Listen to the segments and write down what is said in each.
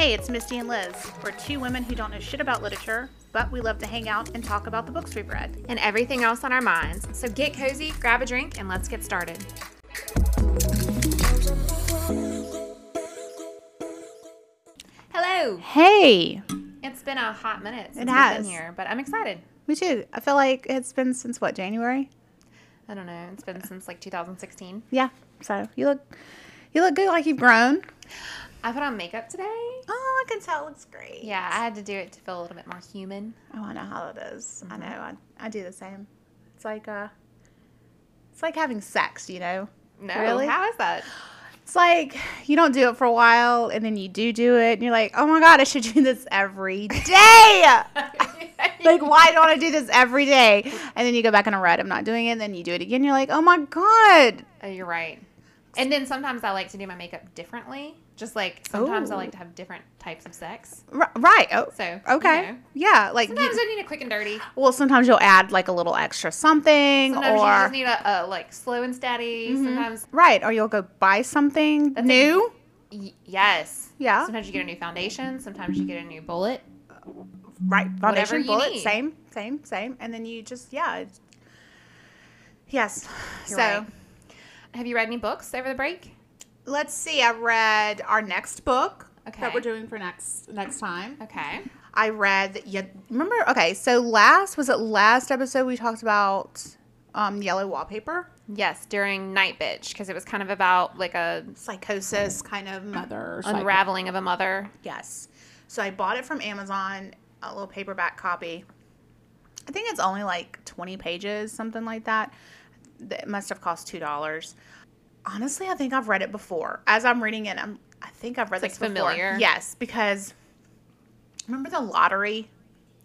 Hey, it's Misty and Liz. We're two women who don't know shit about literature, but we love to hang out and talk about the books we've read. And everything else on our minds. So get cozy, grab a drink, and let's get started. Hello. Hey. It's been a hot minute since we've been here, but I'm excited. Me too. I feel like it's been since what, January? I don't know. It's been since like 2016. Yeah. So you look good, like you've grown. I put on makeup today. Oh, I can tell. It looks great. Yeah, I had to do it to feel a little bit more human. Oh, I know how it is. Mm-hmm. I know. I do the same. It's like having sex, you know? No. Really? How is that? It's like you don't do it for a while, and then you do it, and you're like, oh, my God, I should do this every day. Like, why don't I do this every day? And then you go back on a rut. I'm not doing it. And then you do it again. You're like, oh, my God. Oh, you're right. And then sometimes I like to do my makeup differently. Just like sometimes I like to have different types of sex. Right. Oh, so, okay. You know. Yeah. Like sometimes I need a quick and dirty. Well, sometimes you'll add like a little extra something. Sometimes you just need a like slow and steady. Mm-hmm. Sometimes. Right. Or you'll go buy something new. Yes. Yeah. Sometimes you get a new foundation. Sometimes you get a new bullet. Right. Foundation, whatever you bullet. Need. Same. And then you just, yeah. Yes. You're so. Right. Have you read any books over the break? Let's see. I read our next book that we're doing for next time. Okay. I read. Yeah, remember? Okay. So last episode we talked about Yellow Wallpaper. Yes, during Night Bitch, because it was kind of about like a psychosis kind of mother unraveling of a mother. Yes. So I bought it from Amazon, a little paperback copy. I think it's only like 20 pages, something like that. It must have cost $2. Honestly, I think I've read it before. As I'm reading it, I think I've read this before. Familiar. Yes, because remember the lottery?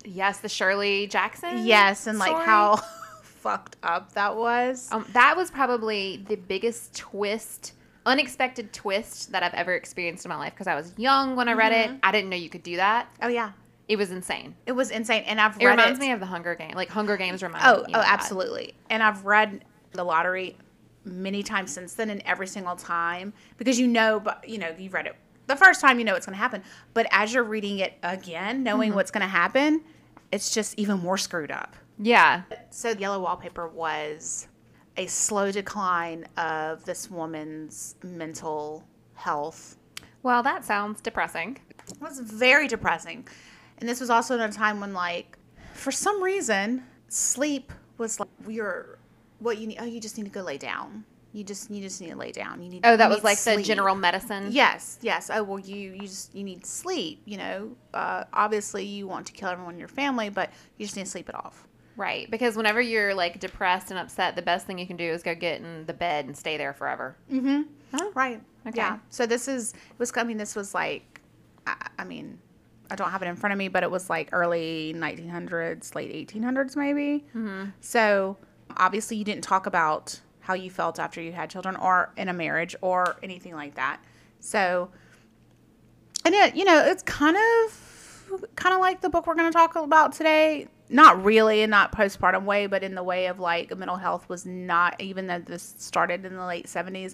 Yes, the Shirley Jackson. Yes, and like how fucked up that was. That was probably the biggest unexpected twist that I've ever experienced in my life. Because I was young when I read it. I didn't know you could do that. Oh yeah. It was insane. It was insane, and I've read it. It reminds me of the Hunger Games. Like Hunger Games reminds me. Oh, absolutely. And I've read the lottery many times since then, and every single time because you read it the first time, you know it's going to happen. But as you're reading it again, knowing what's going to happen, it's just even more screwed up. Yeah. So Yellow Wallpaper was a slow decline of this woman's mental health. Well, that sounds depressing. It was very depressing. And this was also at a time when, like, for some reason, sleep was like, what you need. Oh, you just need to go lay down. You just need to lay down. You need. Oh, that was like sleep. The general medicine. Yes. Oh, well, you need sleep. You know, obviously you want to kill everyone in your family, but you just need to sleep it off. Right, because whenever you're like depressed and upset, the best thing you can do is go get in the bed and stay there forever. Mm-hmm. Huh? Right. Okay. Yeah. So this was like, I don't have it in front of me, but it was like early 1900s, late 1800s maybe. Mm-hmm. So obviously you didn't talk about how you felt after you had children or in a marriage or anything like that. So, and it, you know, it's kind of like the book we're going to talk about today. Not really, in not postpartum way, but in the way of like mental health was not, even though this started in the late 70s,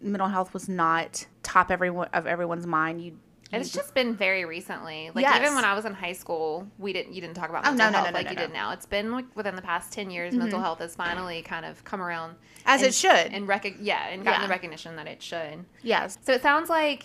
mental health was not top of everyone's mind. And it's just been very recently. Like, even when I was in high school, you didn't talk about mental health like you did now. It's been, like, within the past 10 years, mental health has finally kind of come around. It should. And gotten the recognition that it should. Yes. So it sounds like...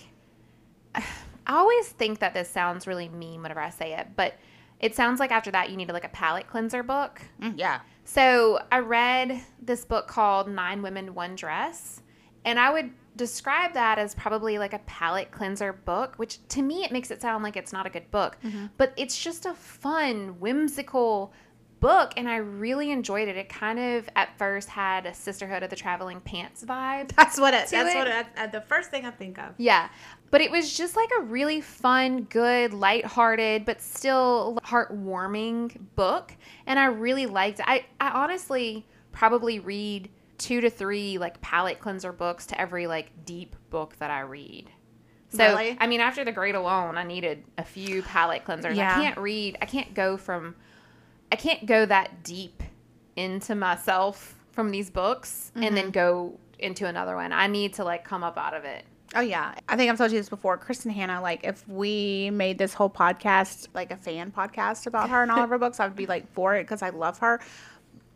I always think that this sounds really mean whenever I say it, but it sounds like after that you need, like, a palate cleanser book. Yeah. So I read this book called 9 Women, 1 Dress, and I would... describe that as probably like a palate cleanser book, which to me it makes it sound like it's not a good book, but it's just a fun, whimsical book, and I really enjoyed it. It kind of at first had a Sisterhood of the Traveling Pants vibe. The first thing I think of. Yeah, but it was just like a really fun, good, lighthearted, but still heartwarming book, and I really liked it. I honestly probably read 2 to 3 like palate cleanser books to every like deep book that I read. So really? I mean, after The Great Alone, I needed a few palate cleansers. Yeah. I can't go that deep into myself from these books and then go into another one. I need to like come up out of it. Oh, yeah. I think I've told you this before. Kristin Hannah, like, if we made this whole podcast, like, a fan podcast about her and all of her books, I would be, like, for it because I love her.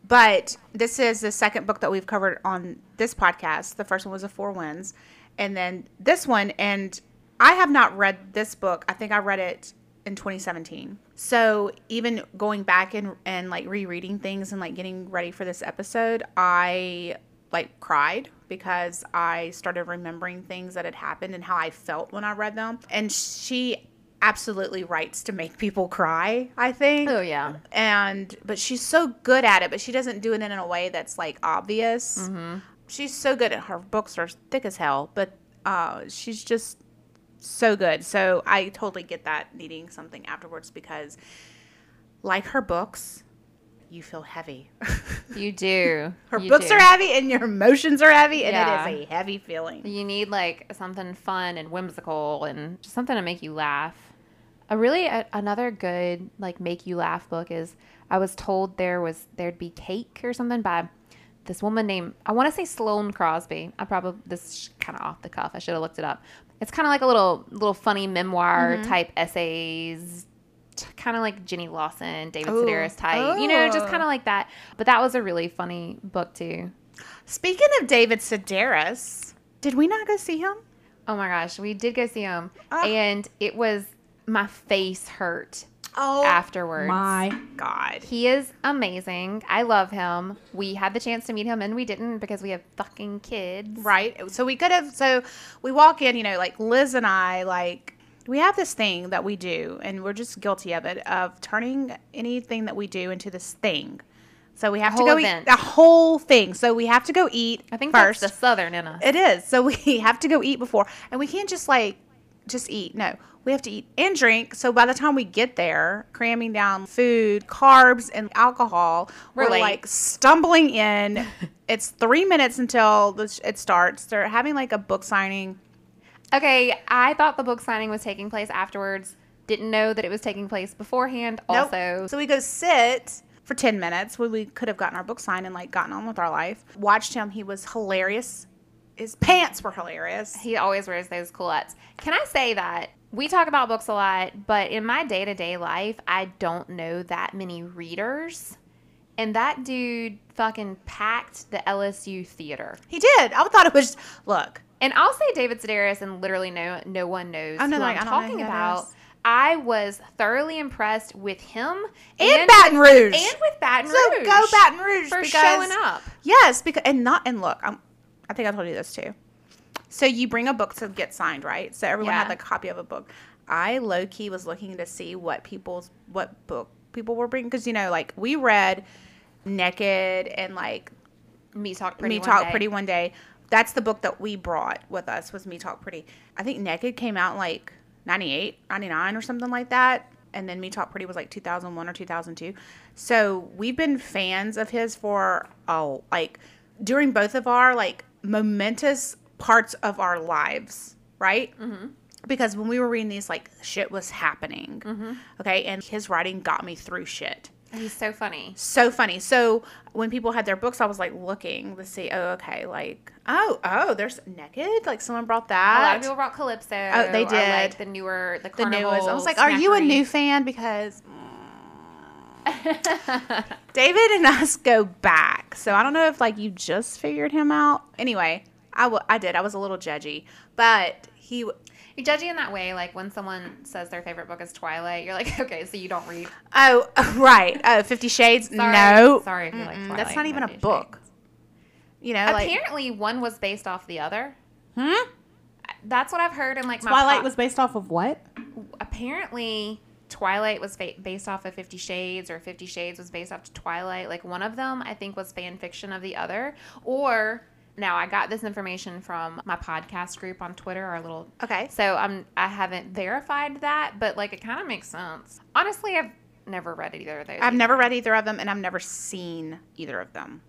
But this is the second book that we've covered on this podcast. The first one was The Four Winds. And then this one. And I have not read this book. I think I read it in 2017. So even going back and like, rereading things and, like, getting ready for this episode, I, like, cried because I started remembering things that had happened and how I felt when I read them. And she absolutely writes to make people cry, I think. Oh, yeah. But she's so good at it, but she doesn't do it in a way that's, like, obvious. Mm-hmm. She's so good at her books are thick as hell, but she's just so good. So I totally get that needing something afterwards because, like her books, you feel heavy. You do. Her books are heavy and your emotions are heavy and it is a heavy feeling. You need, like, something fun and whimsical and just something to make you laugh. Another good, like, make you laugh book is I was told there'd be cake or something by this woman named, I want to say Sloane Crosby. This is kind of off the cuff. I should have looked it up. It's kind of like a little funny memoir type essays, kind of like Jenny Lawson, David Sedaris type, just kind of like that. But that was a really funny book too. Speaking of David Sedaris, did we not go see him? Oh my gosh, we did go see him, and it was my face hurt. Oh, afterwards. My God. He is amazing. I love him. We had the chance to meet him and we didn't because we have fucking kids. Right. So we walk in, like Liz and I, like, we have this thing that we do and we're just guilty of it, of turning anything that we do into this thing. So we have to go eat the whole thing. So we have to go eat first. I think that's the Southern in us. It is. So we have to go eat before. And we can't just just eat. No. We have to eat and drink. So by the time we get there, cramming down food, carbs, and alcohol, we're like stumbling in. It's 3 minutes until it starts. They're having like a book signing. Okay, I thought the book signing was taking place afterwards. Didn't know that it was taking place beforehand also. Nope. So we go sit for 10 minutes when we could have gotten our book signed and like gotten on with our life. Watched him. He was hilarious. His pants were hilarious. He always wears those culottes. Can I say that? We talk about books a lot, but in my day-to-day life, I don't know that many readers. And that dude fucking packed the LSU theater. He did. I thought it was, look. And I'll say David Sedaris and literally no one knows who I'm talking about. I was thoroughly impressed with him. And Baton Rouge. And with Baton Rouge. So go Baton Rouge. For showing up. Yes. I think I told you this too. So you bring a book to get signed, right? So everyone had a copy of a book. I low-key was looking to see what book people were bringing. Because, like we read Naked and like Me Talk Pretty One Day. That's the book that we brought with us was Me Talk Pretty. I think Naked came out in like 98, 99 or something like that. And then Me Talk Pretty was like 2001 or 2002. So we've been fans of his for, during both of our like momentous parts of our lives, right? Mm-hmm. Because when we were reading these, like, shit was happening. Mm-hmm. Okay? And his writing got me through shit. He's so funny. So funny. So when people had their books, I was, like, looking to see, there's Naked? Like, someone brought that. A lot of people brought Calypso. Oh, they did. Or, like, the Carnival. I was like, are you a new fan? Because David and us go back. So I don't know if, like, you just figured him out. Anyway, I did. I was a little judgy. But he... You're judgy in that way, like when someone says their favorite book is Twilight, you're like, okay, so you don't read. Oh, right. Oh, 50 Shades? No. Sorry if you like Twilight. That's not even a book. Shades. Apparently, one was based off the other. Hmm? That's what I've heard in like my Twilight was based off of what? Apparently, Twilight was based off of 50 Shades or 50 Shades was based off of Twilight. Like one of them, I think, was fan fiction of the other. Or... Now, I got this information from my podcast group on Twitter, our little... Okay. So, I haven't verified that, but, like, it kind of makes sense. Honestly, I've never read either of those. I've never read either of them, and I've never seen either of them.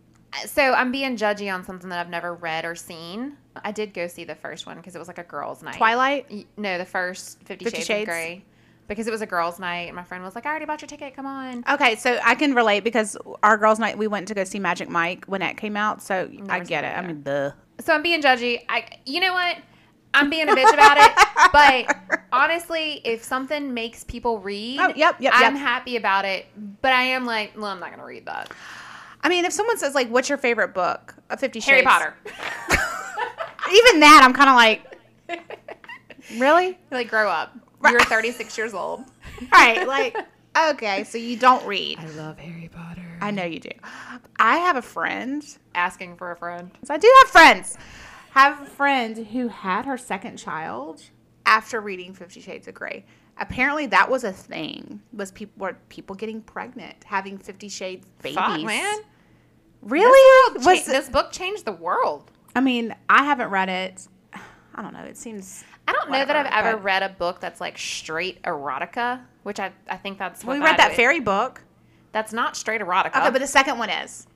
So, I'm being judgy on something that I've never read or seen. I did go see the first one because it was, like, a girls' night. Twilight? No, the first 50 Shades of Grey. Because it was a girls' night, and my friend was like, I already bought your ticket, come on. Okay, so I can relate because our girls' night, we went to go see Magic Mike when that came out, so I get it. I mean, duh. So I'm being judgy. You know what? I'm being a bitch about it, but honestly, if something makes people read, I'm happy about it. But I am like, well, I'm not going to read that. I mean, if someone says, like, what's your favorite book of 50 Shades? Harry Potter. Even that, I'm kind of like, really? Like, grow up. You're 36 years old. Right. Like, okay, so you don't read. I love Harry Potter. I know you do. I have a friend. Asking for a friend. So I do have friends. Have a friend who had her second child after reading 50 Shades of Grey. Apparently, that was a thing. Were people getting pregnant, having 50 Shades babies? Fuck, man. Really? This book changed the world. I mean, I haven't read it. I don't know. It seems... I don't know that I've ever read a book that's like straight erotica, which I think that's what we read that fairy book. That's not straight erotica. Okay, but the second one is.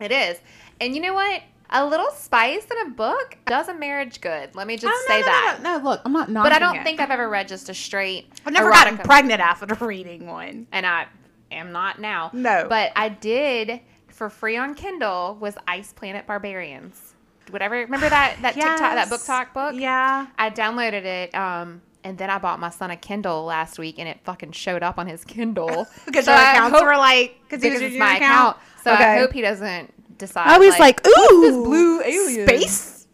It is. And you know what? A little spice in a book does a marriage good. Let me just say that. No, look, I'm not knocking it. But I don't think I've ever read just a straight erotica. I've never gotten pregnant after reading one. And I am not now. No. But I did, for free on Kindle, was Ice Planet Barbarians. Whatever. Remember that yes. TikTok, that book talk book? Yeah. I downloaded it, and then I bought my son a Kindle last week, and it fucking showed up on his Kindle. Because your accounts were like... Because it's my account. So okay. I hope he doesn't... decide. I was like, ooh, this blue alien space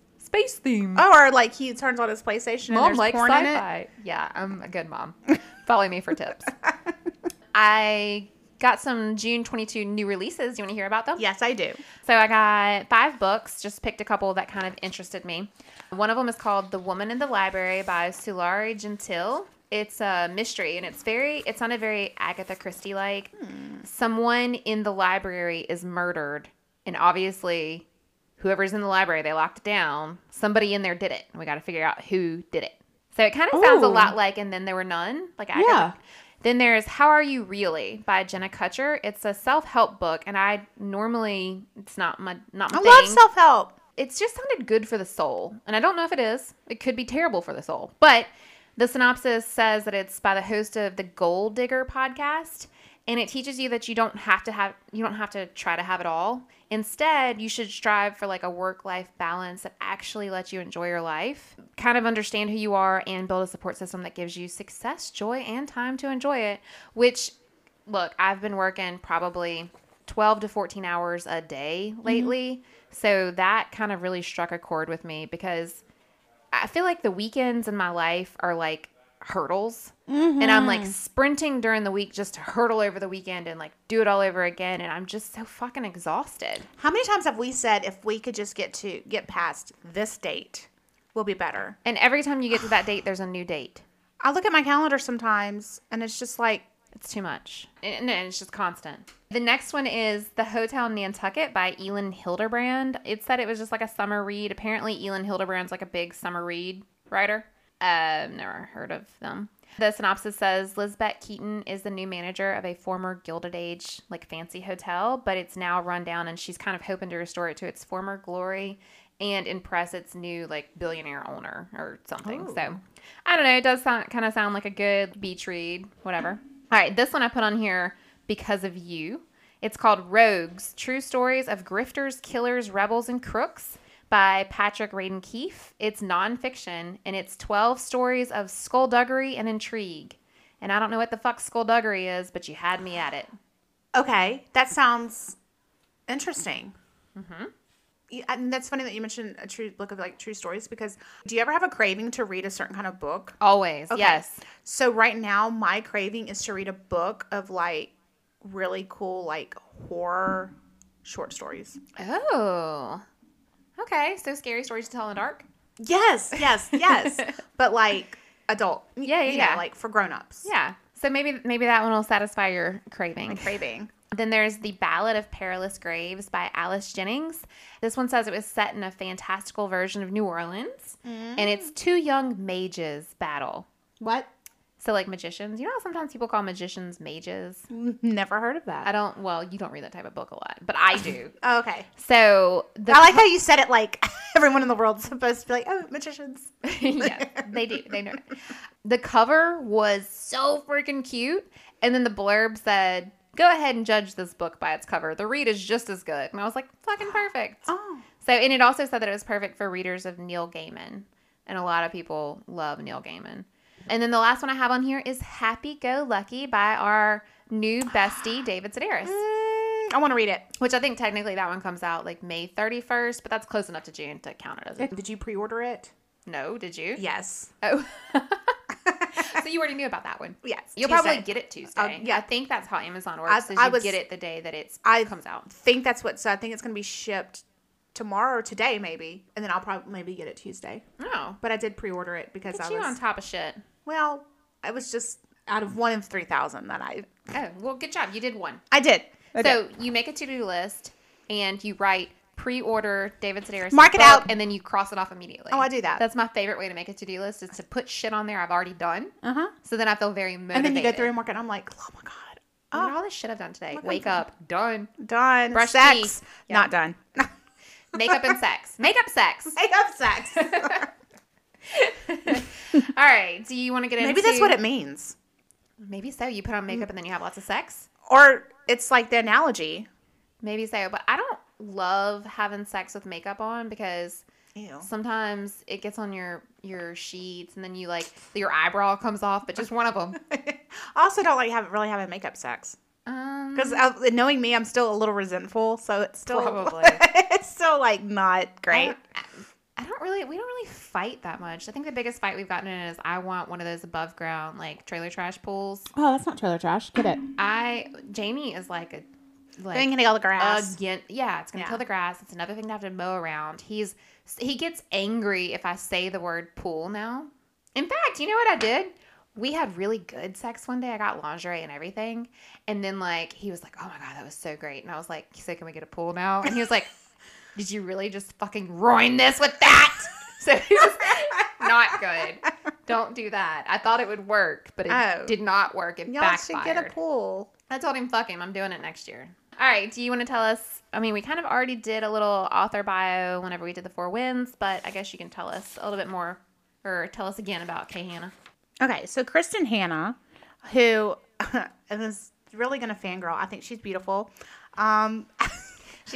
theme. Oh, or like he turns on his PlayStation and there's porn in it. Yeah, I'm a good mom. Follow me for tips. I got some June 22 new releases. Do you want to hear about them? Yes, I do. So I got 5 books. Just picked a couple that kind of interested me. One of them is called The Woman in the Library by Sulari Gentil. It's a mystery, and it's not a very Agatha Christie like. Someone in the library is murdered. And obviously, whoever's in the library, they locked it down. Somebody in there did it. We got to figure out who did it. So it kind of sounds a lot like And Then There Were None. Like Agatha. Yeah. Then there's How Are You Really by Jenna Kutcher. It's a self-help book, and it's not my thing. I love self-help. It's just sounded good for the soul, and I don't know if it is. It could be terrible for the soul. But the synopsis says that it's by the host of the Gold Digger podcast. And it teaches you that you don't have to try to have it all. Instead, you should strive for like a work-life balance that actually lets you enjoy your life, kind of understand who you are, and build a support system that gives you success, joy, and time to enjoy it. Which, look, I've been working probably 12 to 14 hours a day lately. Mm-hmm. So that kind of really struck a chord with me because I feel like the weekends in my life are like hurdles. Mm-hmm. And I'm like sprinting during the week just to hurdle over the weekend and like do it all over again. And I'm just so fucking exhausted. How many times have we said if we could just get past this date, we'll be better? And every time you get to that date, there's a new date. I look at my calendar sometimes and it's just like, it's too much. And it's just constant. The next one is The Hotel Nantucket by Elin Hildebrand. It said it was just like a summer read. Apparently Elin Hildebrand's like a big summer read writer. Never heard of them. The synopsis says Lisbeth Keaton is the new manager of a former Gilded Age like fancy hotel, but it's now run down and she's kind of hoping to restore it to its former glory and impress its new like billionaire owner or something. Ooh. So I don't know. It does sound like a good beach read, whatever. All right. This one I put on here because of you. It's called Rogues, True Stories of Grifters, Killers, Rebels, and Crooks. By Patrick Radin Keefe. It's nonfiction, and it's 12 stories of skullduggery and intrigue. And I don't know what the fuck skullduggery is, but you had me at it. Okay, that sounds interesting. Mm-hmm. And that's funny that you mentioned a true book of like true stories because do you ever have a craving to read a certain kind of book? Always, okay. Yes. So right now, my craving is to read a book of like really cool like horror short stories. Oh. Okay, so scary stories to tell in the dark? Yes. But like adult. Yeah. Know, like for grown-ups. Yeah. So maybe that one will satisfy your craving. My craving. Then there's The Ballad of Perilous Graves by Alice Jennings. This one says it was set in a fantastical version of New Orleans. Mm. And it's two young mages battle. What? So like magicians. You know how sometimes people call magicians mages? Never heard of that. You don't read that type of book a lot, but I do. Oh, okay. So I like how you said it like everyone in the world's supposed to be like, oh, magicians. Yeah, they do. They know. The cover was so freaking cute. And then the blurb said, go ahead and judge this book by its cover. The read is just as good. And I was like, fucking perfect. Oh. So, and it also said that it was perfect for readers of Neil Gaiman. And a lot of people love Neil Gaiman. And then the last one I have on here is Happy Go Lucky by our new bestie, David Sedaris. I want to read it. Which I think technically that one comes out like May 31st, but that's close enough to June to count it as it. Did you pre-order it? No, did you? Yes. Oh. So you already knew about that one. Yes. You'll probably get it Tuesday. Yeah. I think that's how Amazon works, get it the day that it comes out. So I think it's going to be shipped tomorrow or today maybe, and then I'll probably maybe get it Tuesday. Oh. But I did pre-order it because I was... you on top of shit. Well, I was just out of 1 in 3,000 that I... Oh, well, good job. You did one. I did. So you make a to-do list, and you write pre-order David Sedaris. Mark it out. And then you cross it off immediately. Oh, I do that. That's my favorite way to make a to-do list is to put shit on there I've already done. Uh-huh. So then I feel very motivated. And then you go through and mark it. I'm like, oh, my God. Look at all this shit I've done today. Wake up. Done. Done. Brush teeth. Yep. Not done. Makeup and sex. Makeup sex. Makeup sex. All right. Do you want to get into... Maybe that's what it means. Maybe so. You put on makeup and then you have lots of sex? Or it's like the analogy. Maybe so. But I don't love having sex with makeup on because... Ew. Sometimes it gets on your sheets and then you like... Your eyebrow comes off, but just one of them. I also don't like having makeup sex. Because knowing me, I'm still a little resentful, so it's still probably it's still like not great. We don't really fight that much. I think the biggest fight we've gotten in is I want one of those above ground like trailer trash pools. Oh, that's not trailer trash. Get it? Jamie is like a they're gonna kill the grass again. Yeah, it's gonna kill the grass. It's another thing to have to mow around. He gets angry if I say the word pool now. In fact, you know what I did? We had really good sex one day. I got lingerie and everything. And then, like, he was like, oh, my God, that was so great. And I was like, so can we get a pool now? And he was like, did you really just fucking ruin this with that? So he was not good. Don't do that. I thought it would work, but it did not work. It backfired. Y'all should get a pool. I told him, fuck him. I'm doing it next year. All right. Do you want to tell us? I mean, we kind of already did a little author bio whenever we did The Four Winds, but I guess you can tell us a little bit more or tell us again about K. Hannah. Okay, so Kristin Hannah, who is really going to fangirl. I think she's beautiful. I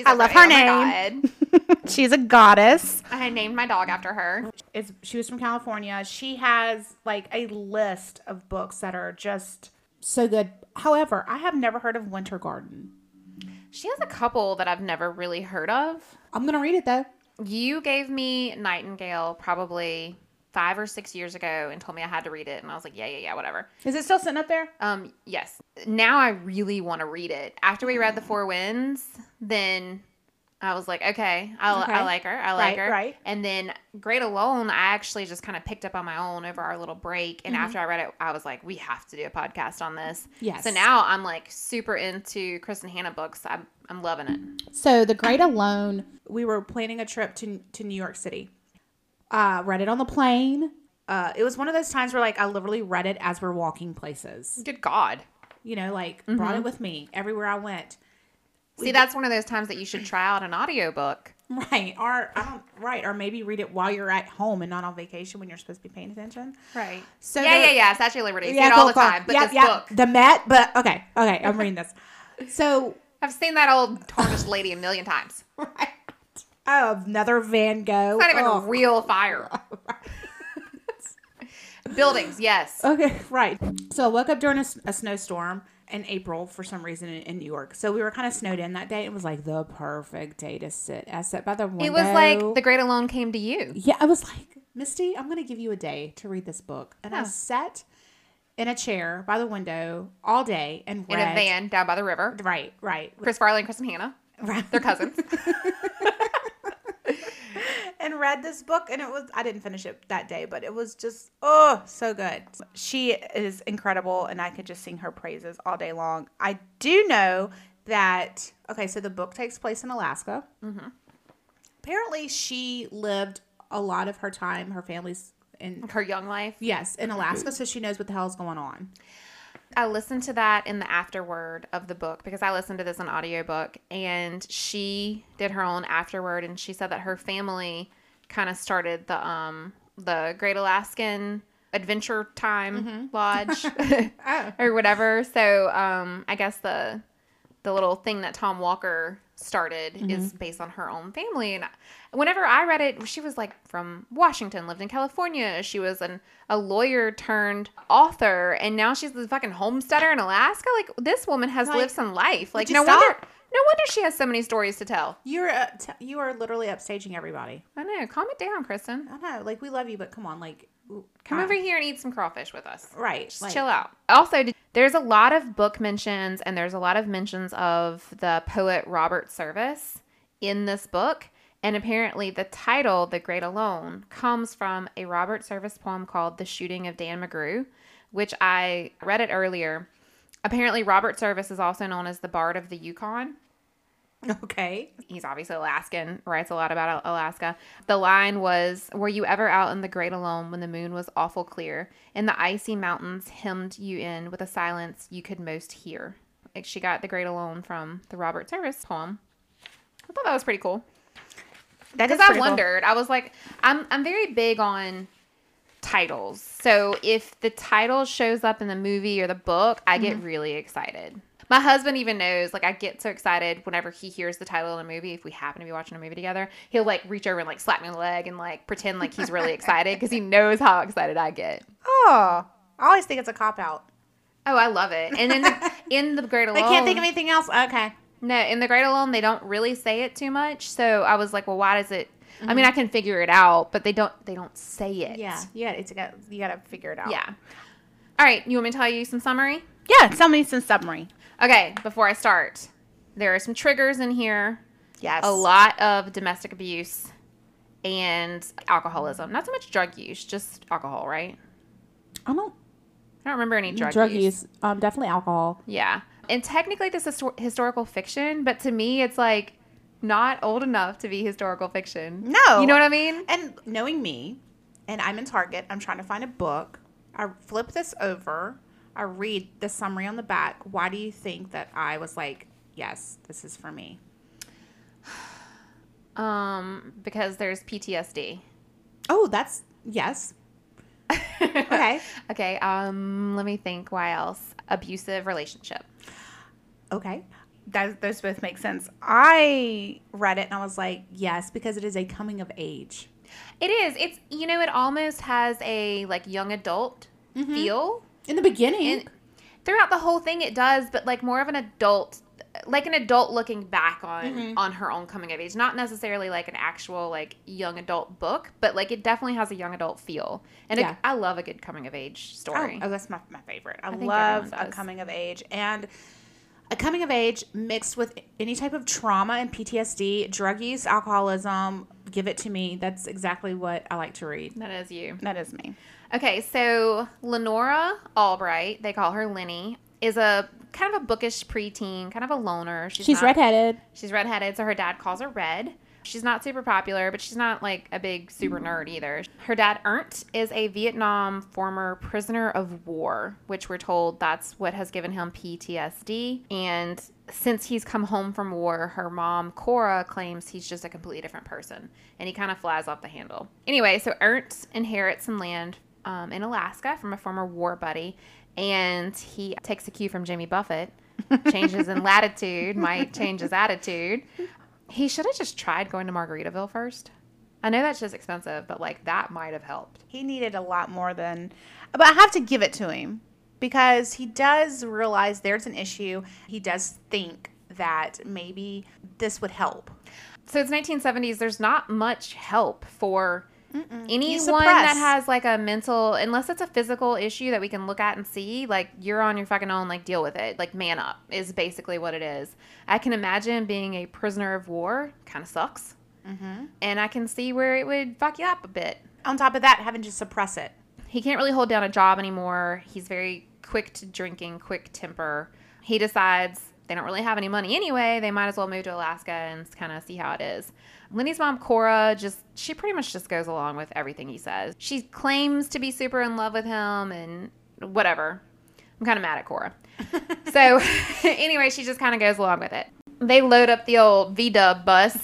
love her name. She's a goddess. I named my dog after her. She was from California. She has like a list of books that are just so good. However, I have never heard of Winter Garden. She has a couple that I've never really heard of. I'm going to read it, though. You gave me Nightingale probably... 5 or 6 years ago and told me I had to read it. And I was like, yeah, whatever. Is it still sitting up there? Yes. Now I really want to read it. After we read The Four Winds, then I was like, okay. I like her. I like her. Right. And then Great Alone, I actually just kind of picked up on my own over our little break. And after I read it, I was like, we have to do a podcast on this. Yes. So now I'm like super into Kristin Hannah books. I'm loving it. So The Great Alone, we were planning a trip to New York City. Read it on the plane. It was one of those times where, like, I literally read it as we're walking places. Good God. You know, like, brought it with me everywhere I went. See, that's one of those times that you should try out an audiobook. Right. Or maybe read it while you're at home and not on vacation when you're supposed to be paying attention. Right. So Statue of Liberty. Yeah, all the time. But this book. The Met, but okay, I'm reading this. So I've seen that old tarnished lady a million times. Right. Oh, another Van Gogh. It's not even a real fire. Buildings, yes. Okay, right. So I woke up during a snowstorm in April for some reason in New York. So we were kind of snowed in that day. It was like the perfect day to sit. I sat by the window. It was like The Great Alone came to you. Yeah, I was like, Misty, I'm going to give you a day to read this book. And I sat in a chair by the window all day and read. In a van down by the river. Right. Chris Farley and Kristin Hannah. Right. They're cousins. And read this book, and I didn't finish it that day, but it was just so good. She is incredible, and I could just sing her praises all day long. I do know that. Okay, so the book takes place in Alaska. Apparently, she lived a lot of her time, her family's in her young life. Yes, in Alaska, so she knows what the hell is going on. I listened to that in the afterword of the book because I listened to this on audiobook, and she did her own afterword, and she said that her family kind of started the Great Alaskan Adventure Time Lodge or whatever. So I guess the little thing that Tom Walker started is based on her own family. And whenever I read it, she was like from Washington, lived in California. She was a lawyer turned author, and now she's the fucking homesteader in Alaska. Like, this woman has lived some life. Like, no wonder she has so many stories to tell. You are literally upstaging everybody. I know. Calm it down, Kristen. I know. Like, we love you, but come on. Like, come over here and eat some crawfish with us. Right. Just chill out. Also, there's a lot of book mentions, and there's a lot of mentions of the poet Robert Service in this book. And apparently the title, The Great Alone, comes from a Robert Service poem called The Shooting of Dan McGrew, which I read it earlier. Apparently Robert Service is also known as the Bard of the Yukon. Okay. He's obviously Alaskan, writes a lot about Alaska. The line was, "Were you ever out in the great alone when the moon was awful clear and the icy mountains hemmed you in with a silence you could most hear?" Like, she got the great alone from the Robert Service poem. I thought that was pretty cool. Because I wondered, cool. I was like, I'm very big on titles. So if the title shows up in the movie or the book, I get really excited. My husband even knows, like, I get so excited whenever he hears the title of a movie. If we happen to be watching a movie together, he'll, like, reach over and, like, slap me on the leg and, like, pretend like he's really excited because he knows how excited I get. Oh, I always think it's a cop-out. Oh, I love it. And then in The Great Alone... I can't think of anything else. Okay. No, in The Great Alone, they don't really say it too much. So I was like, well, why does it... I mean, I can figure it out, but they don't say it. Yeah, you got to figure it out. Yeah. All right, you want me to tell you some summary? Yeah, tell me some summary. Okay, before I start, there are some triggers in here. Yes. A lot of domestic abuse and alcoholism. Not so much drug use, just alcohol, right? I don't remember any drug use. Definitely alcohol. Yeah. And technically this is historical fiction, but to me it's like not old enough to be historical fiction. No. You know what I mean? And knowing me, and I'm in Target, I'm trying to find a book. I flip this over. I read the summary on the back. Why do you think that I was like, yes, this is for me? Because there's PTSD. Oh, that's, yes. Okay. Okay. Let me think. Why else? Abusive relationship. Okay. Those both make sense. I read it and I was like, yes, because it is a coming of age. It is. It's, you know, it almost has a like young adult feel. In the beginning. And throughout the whole thing it does, but like more of an adult, like an adult looking back on her own coming of age. Not necessarily like an actual like young adult book, but like it definitely has a young adult feel. And I love a good coming of age story. Oh, that's my favorite. I love a coming of age. And a coming of age mixed with any type of trauma and PTSD, drug use, alcoholism, give it to me. That's exactly what I like to read. That is you. That is me. Okay, so Lenora Albright, they call her Lenny, is a kind of a bookish preteen, kind of a loner. She's redheaded. She's redheaded, so her dad calls her Red. She's not super popular, but she's not like a big super nerd either. Her dad, Ernst, is a Vietnam former prisoner of war, which we're told that's what has given him PTSD. And since he's come home from war, her mom, Cora, claims he's just a completely different person. And he kind of flies off the handle. Anyway, so Ernst inherits some land in Alaska from a former war buddy, and he takes a cue from Jimmy Buffett, changes in latitude, might change his attitude. He should have just tried going to Margaritaville first. I know that's just expensive, but like that might have helped. He needed a lot more than, but I have to give it to him because he does realize there's an issue. He does think that maybe this would help. So it's 1970s. There's not much help for anyone that has like a mental, unless it's a physical issue that we can look at and see, like you're on your fucking own, like deal with it. Like man up is basically what it is. I can imagine being a prisoner of war kind of sucks. And I can see where it would fuck you up a bit. On top of that, having to suppress it. He can't really hold down a job anymore. He's very quick to drinking, quick temper. He decides they don't really have any money anyway. They might as well move to Alaska and kind of see how it is. Lenny's mom, Cora, she pretty much just goes along with everything he says. She claims to be super in love with him and whatever. I'm kind of mad at Cora. So anyway, she just kind of goes along with it. They load up the old V-Dub bus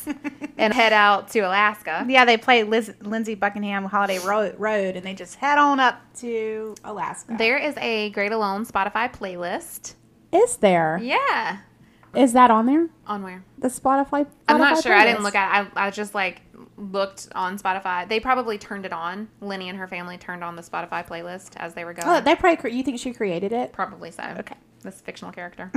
and head out to Alaska. Yeah, they play Lindsey Buckingham Holiday Road and they just head on up to Alaska. There is a Great Alone Spotify playlist. Is there? Yeah. Is that on there? On where? The Spotify? I'm not sure. I didn't look at it. I just like looked on Spotify. They probably turned it on. Lenny and her family turned on the Spotify playlist as they were going. Oh, they probably. You think she created it? Probably so. Okay. This fictional character.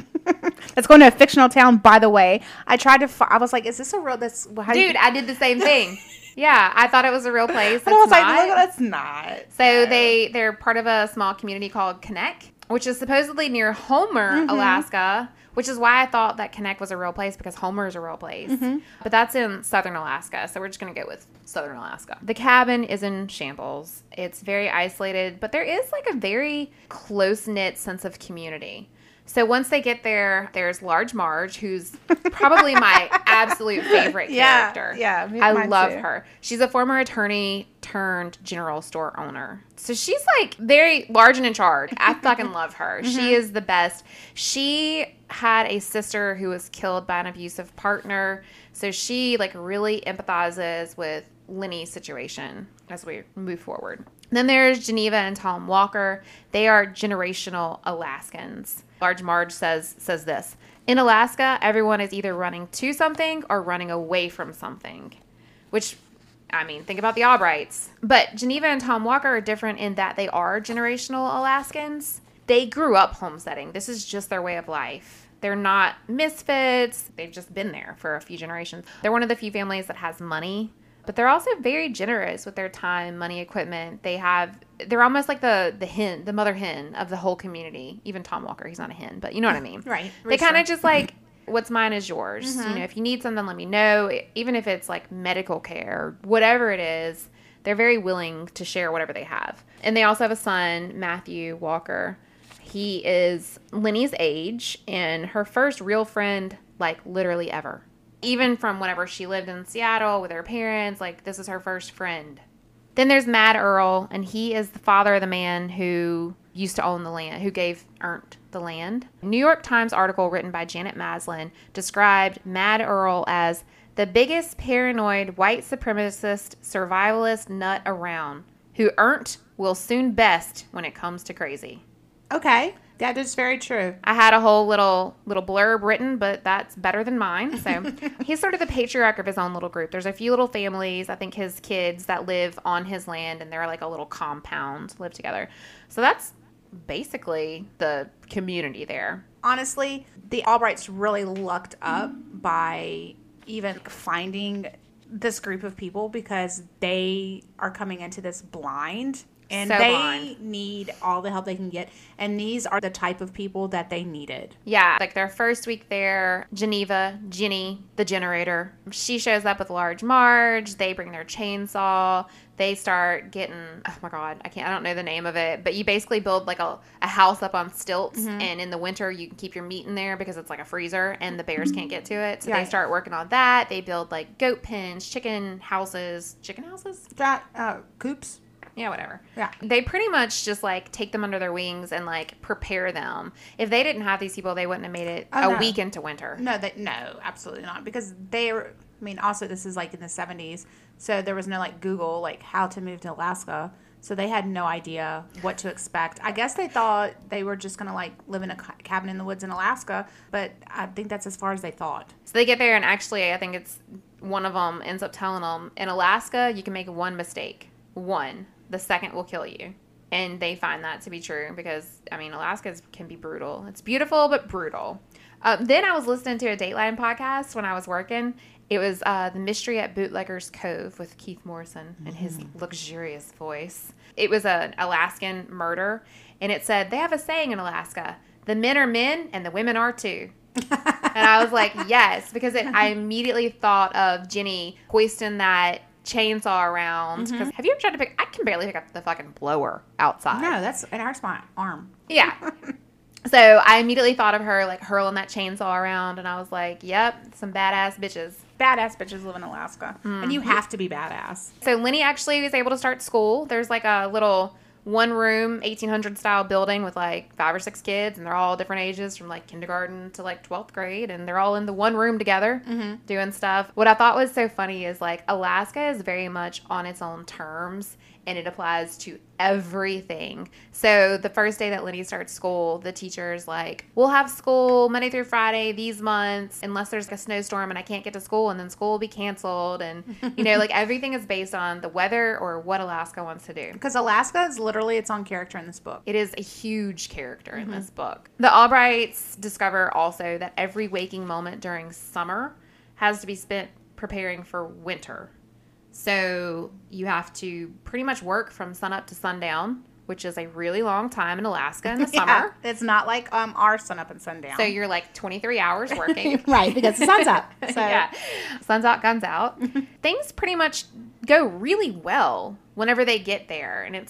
That's going to a fictional town, by the way. I tried to. I was like, is this a real? This how dude. I did the same thing. Yeah, I thought it was a real place. But I was like, look, that's not. So they're part of a small community called Connect, which is supposedly near Homer, Alaska, which is why I thought that Connect was a real place, because Homer is a real place. Mm-hmm. But that's in southern Alaska, so we're just going to go with southern Alaska. The cabin is in shambles. It's very isolated, but there is like a very close-knit sense of community. So once they get there, there's Large Marge, who's probably my absolute favorite character. Yeah, I love her. She's a former attorney turned general store owner. So she's like very large and in charge. I fucking love her. Mm-hmm. She is the best. She had a sister who was killed by an abusive partner. So she like really empathizes with Lenny's situation as we move forward. Then there's Geneva and Tom Walker. They are generational Alaskans. Large Marge says this. In Alaska, everyone is either running to something or running away from something. Which, I mean, think about the Albrights. But Geneva and Tom Walker are different in that they are generational Alaskans. They grew up homesteading. This is just their way of life. They're not misfits. They've just been there for a few generations. They're one of the few families that has money. But they're also very generous with their time, money, equipment. They're almost like the mother hen of the whole community. Even Tom Walker, he's not a hen, but you know what I mean. Right. They kind of just like, what's mine is yours. Mm-hmm. You know, if you need something, let me know. Even if it's like medical care, whatever it is, they're very willing to share whatever they have. And they also have a son, Matthew Walker. He is Lenny's age and her first real friend, like literally ever. Even from whenever she lived in Seattle with her parents, like, this is her first friend. Then there's Mad Earl, and he is the father of the man who used to own the land, who earned the land. A New York Times article written by Janet Maslin described Mad Earl as the biggest paranoid white supremacist survivalist nut around, who earned will soon best when it comes to crazy. Okay. That is very true. I had a whole little blurb written, but that's better than mine. So he's sort of the patriarch of his own little group. There's a few little families, I think his kids, that live on his land, and they're like a little compound, live together. So that's basically the community there. Honestly, the Albrights really lucked up by even finding this group of people, because they are coming into this blind. And so they need all the help they can get. And these are the type of people that they needed. Yeah. Like their first week there, Geneva, Jenny, the generator, she shows up with Large Marge. They bring their chainsaw. They start getting, oh my God, I don't know the name of it. But you basically build like a house up on stilts. Mm-hmm. And in the winter, you can keep your meat in there because it's like a freezer and the bears can't get to it. So they start working on that. They build like goat pens, chicken houses? Coops. Yeah, whatever. Yeah. They pretty much just, like, take them under their wings and, like, prepare them. If they didn't have these people, they wouldn't have made it week into winter. No, absolutely not. Because they were, I mean, also this is, like, in the 70s. So there was no, like, Google, like, how to move to Alaska. So they had no idea what to expect. I guess they thought they were just going to, like, live in a cabin in the woods in Alaska. But I think that's as far as they thought. So they get there, and actually I think it's one of them ends up telling them, in Alaska, you can make one mistake. One. The second will kill you. And they find that to be true because, I mean, Alaska can be brutal. It's beautiful, but brutal. Then I was listening to a Dateline podcast when I was working. It was The Mystery at Bootlegger's Cove with Keith Morrison and his luxurious voice. It was an Alaskan murder. And it said, they have a saying in Alaska, the men are men and the women are too. And I was like, yes, because I immediately thought of Jenny hoisting that chainsaw around. Mm-hmm. Have you ever tried to I can barely pick up the fucking blower outside. No, that's it hurts my arm. Yeah. So I immediately thought of her like hurling that chainsaw around, and I was like, yep, some badass bitches. Badass bitches live in Alaska. Mm-hmm. And you have to be badass. So Lenny actually was able to start school. There's like a little one room 1800 style building with like 5 or 6 kids, and they're all different ages from like kindergarten to like 12th grade, and they're all in the one room together doing stuff. What I thought was so funny is like Alaska is very much on its own terms, and it applies to everything. So the first day that Lenny starts school, the teacher's like, we'll have school Monday through Friday these months unless there's a snowstorm and I can't get to school, and then school will be canceled. And, you know, like everything is based on the weather or what Alaska wants to do. Because Alaska is literally its own character in this book. It is a huge character in this book. The Albrights discover also that every waking moment during summer has to be spent preparing for winter. So you have to pretty much work from sunup to sundown, which is a really long time in Alaska in the summer. It's not like our sunup and sundown. So you're like 23 hours working. Right, because the sun's up. So. Yeah. Sun's out, guns out. Things pretty much go really well whenever they get there. And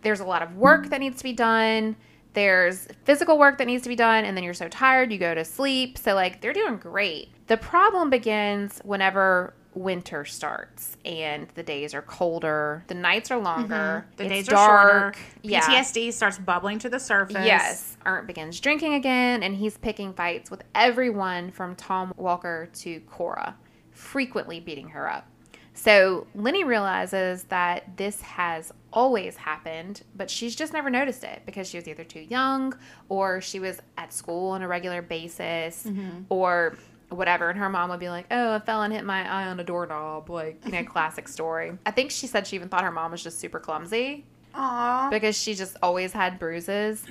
there's a lot of work that needs to be done. There's physical work that needs to be done. And then you're so tired, you go to sleep. So, like, they're doing great. The problem begins whenever winter starts and the days are colder, the nights are longer, the days are dark. Shorter. PTSD starts bubbling to the surface. Yes. Arndt begins drinking again, and he's picking fights with everyone from Tom Walker to Cora, frequently beating her up. So Lenny realizes that this has always happened, but she's just never noticed it because she was either too young, or she was at school on a regular basis, or whatever, and her mom would be like, oh, I fell and hit my eye on a doorknob, like, you know, classic story. I think she said she even thought her mom was just super clumsy. Aww. Because she just always had bruises.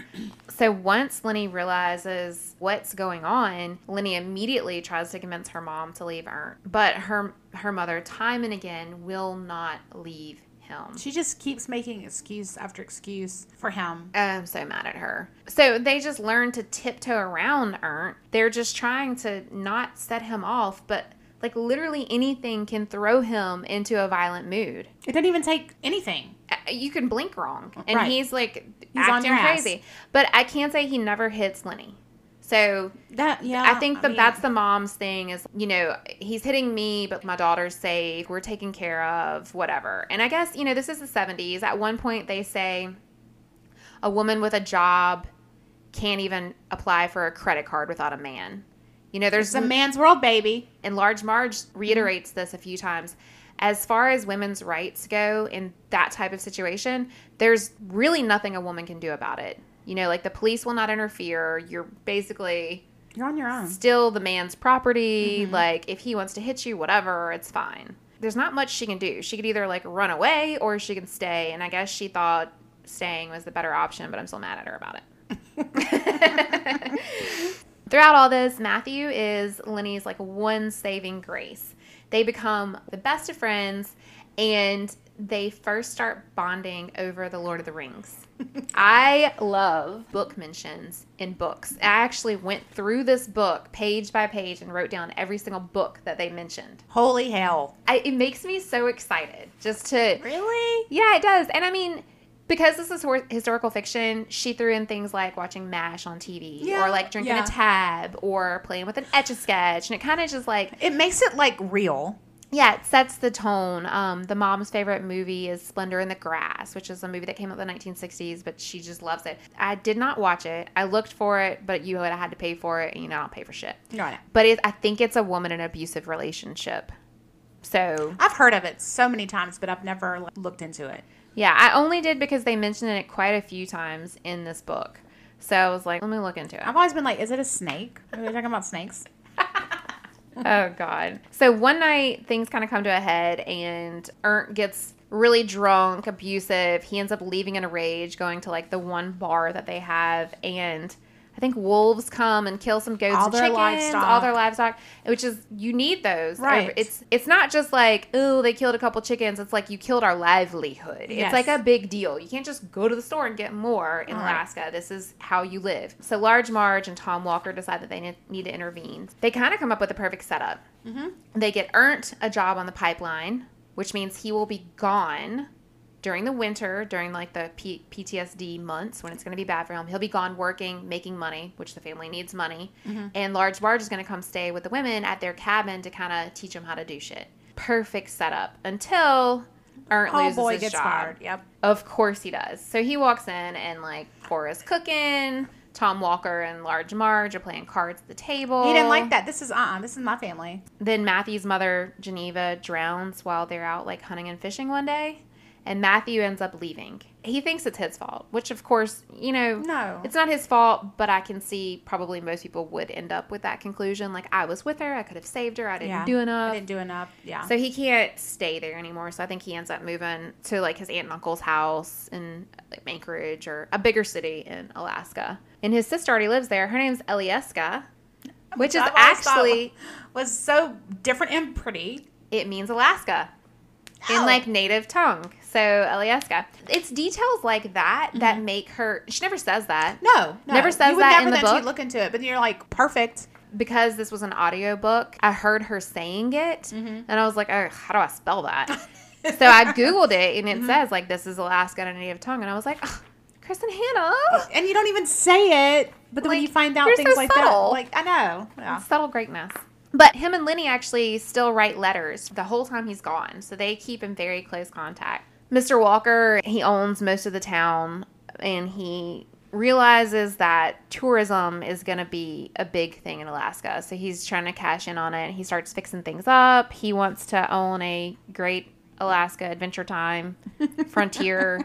So once Lenny realizes what's going on, Lenny immediately tries to convince her mom to leave Ern, but her mother time and again will not leave him. She just keeps making excuse after excuse for him. I'm so mad at her. So they just learn to tiptoe around Arndt. They're just trying to not set him off, but like literally anything can throw him into a violent mood. It doesn't even take anything. You can blink wrong, and he's like acting crazy. But I can't say he never hits Lenny. So that, I think that's the mom's thing is, you know, he's hitting me, but my daughter's safe. We're taken care of, whatever. And I guess, you know, this is the 70s. At one point they say a woman with a job can't even apply for a credit card without a man. You know, there's a man's world, baby. And Large Marge reiterates this a few times. As far as women's rights go in that type of situation, there's really nothing a woman can do about it. You know, like the police will not interfere. You're basically... You're on your own. Still the man's property. Like, if he wants to hit you, whatever, it's fine. There's not much she can do. She could either, like, run away or she can stay. And I guess she thought staying was the better option, but I'm still mad at her about it. Throughout all this, Matthew is Lenny's, like, one saving grace. They become the best of friends, and they first start bonding over The Lord of the Rings. I love book mentions in books. I actually went through this book page by page and wrote down every single book that they mentioned. Holy hell. It makes me so excited just to... Really? Yeah, it does. And I mean... Because this is historical fiction, she threw in things like watching MASH on TV, or like drinking a tab, or playing with an Etch-a-Sketch, and it kind of just like... It makes it like real. Yeah, it sets the tone. The mom's favorite movie is Splendor in the Grass, which is a movie that came out in the 1960s, but she just loves it. I did not watch it. I looked for it, but you had to pay for it, and you know I don't pay for shit. No. But I think it's a woman in an abusive relationship. So... I've heard of it so many times, but I've never looked into it. Yeah, I only did because they mentioned it quite a few times in this book. So I was like, let me look into it. I've always been like, is it a snake? Are they talking about snakes? Oh, God. So one night, things kind of come to a head, and Arndt gets really drunk, abusive. He ends up leaving in a rage, going to, like, the one bar that they have, and... I think wolves come and kill some goats and chickens, all their livestock, which is, you need those. Right. It's not just like, oh, they killed a couple chickens. It's like, you killed our livelihood. Yes. It's like a big deal. You can't just go to the store and get more in Alaska. Right. This is how you live. So Large Marge and Tom Walker decide that they need to intervene. They kind of come up with a perfect setup. They get Arndt a job on the pipeline, which means he will be gone during the winter, during like the PTSD months when it's going to be bad for him. He'll be gone working, making money, which the family needs money. And Large Marge is going to come stay with the women at their cabin to kind of teach them how to do shit. Perfect setup until Ernst loses his job. Fired. Yep. Of course he does. So he walks in and like Cora's cooking. Tom Walker and Large Marge are playing cards at the table. He didn't like that. This is this is my family. Then Matthew's mother, Geneva, drowns while they're out like hunting and fishing one day. And Matthew ends up leaving. He thinks it's his fault, which of course, you know, no, it's not his fault, but I can see probably most people would end up with that conclusion. Like, I was with her. I could have saved her. I didn't do enough. I didn't do enough. Yeah. So he can't stay there anymore. So I think he ends up moving to like his aunt and uncle's house in like Anchorage or a bigger city in Alaska. And his sister already lives there. Her name's Alieska, which is actually was so different and pretty. It means Alaska in like native tongue. So, Alieska. It's details like that that make her... She never says that. No. Never says that in the book. You would never that you look into it, but you're like, perfect. Because this was an audiobook, I heard her saying it, and I was like, oh, how do I spell that? So, I Googled it, and it says, like, this is Alaska in a native tongue. And I was like, oh, Kristin Hannah. And you don't even say it, but then like, when you find out things so like subtle. That. Like, I know. Yeah. Subtle greatness. But him and Lenny actually still write letters the whole time he's gone. So, they keep in very close contact. Mr. Walker, he owns most of the town, and he realizes that tourism is going to be a big thing in Alaska. So he's trying to cash in on it. He starts fixing things up. He wants to own a great Alaska Adventure Time frontier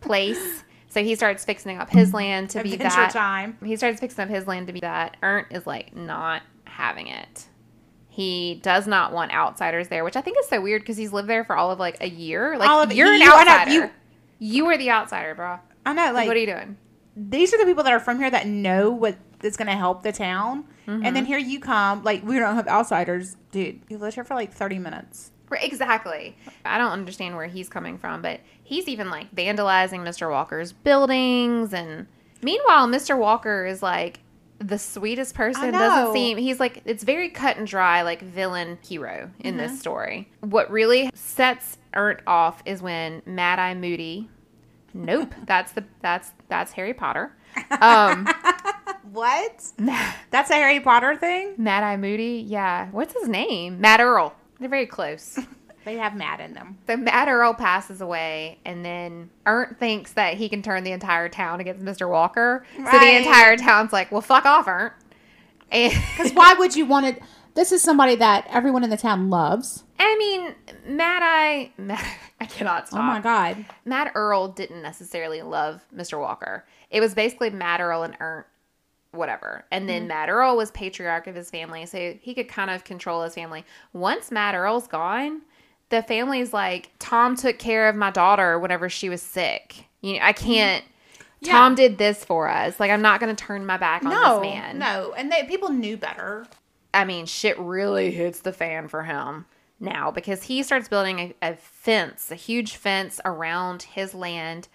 place. So he starts fixing up his land to be that. Adventure Time. He starts fixing up his land to be that. Ernst is, like, not having it. He does not want outsiders there, which I think is so weird because he's lived there for all of like a year. Like all of you're an outsider. You are the outsider, bro. I know. Like, what are you doing? These are the people that are from here that know what is going to help the town, and then here you come. Like, we don't have outsiders, dude. You lived here for like 30 minutes. Exactly. I don't understand where he's coming from, but he's even like vandalizing Mr. Walker's buildings, and meanwhile, Mr. Walker is like. The sweetest person doesn't seem... He's like... It's very cut and dry, like, villain hero in this story. What really sets Ernst off is when Mad-Eye Moody... Nope. That's Harry Potter. What? That's a Harry Potter thing? Mad-Eye Moody? Yeah. What's his name? Mad Earl. They're very close. They have Mad in them. So Mad Earl passes away, and then Ernst thinks that he can turn the entire town against Mr. Walker. Right. So the entire town's like, well, fuck off, Ernst. Because why would you want to... This is somebody that everyone in the town loves. I mean, I cannot stop. Oh, my God. Mad Earl didn't necessarily love Mr. Walker. It was basically Mad Earl and Ernst. Whatever. And then Mad Earl was patriarch of his family, so he could kind of control his family. Once Mad Earl's gone... The family's like, Tom took care of my daughter whenever she was sick. You know, I can't. Yeah. Tom did this for us. Like, I'm not going to turn my back on this man. No, and people knew better. I mean, shit really hits the fan for him now because he starts building a huge fence around his land,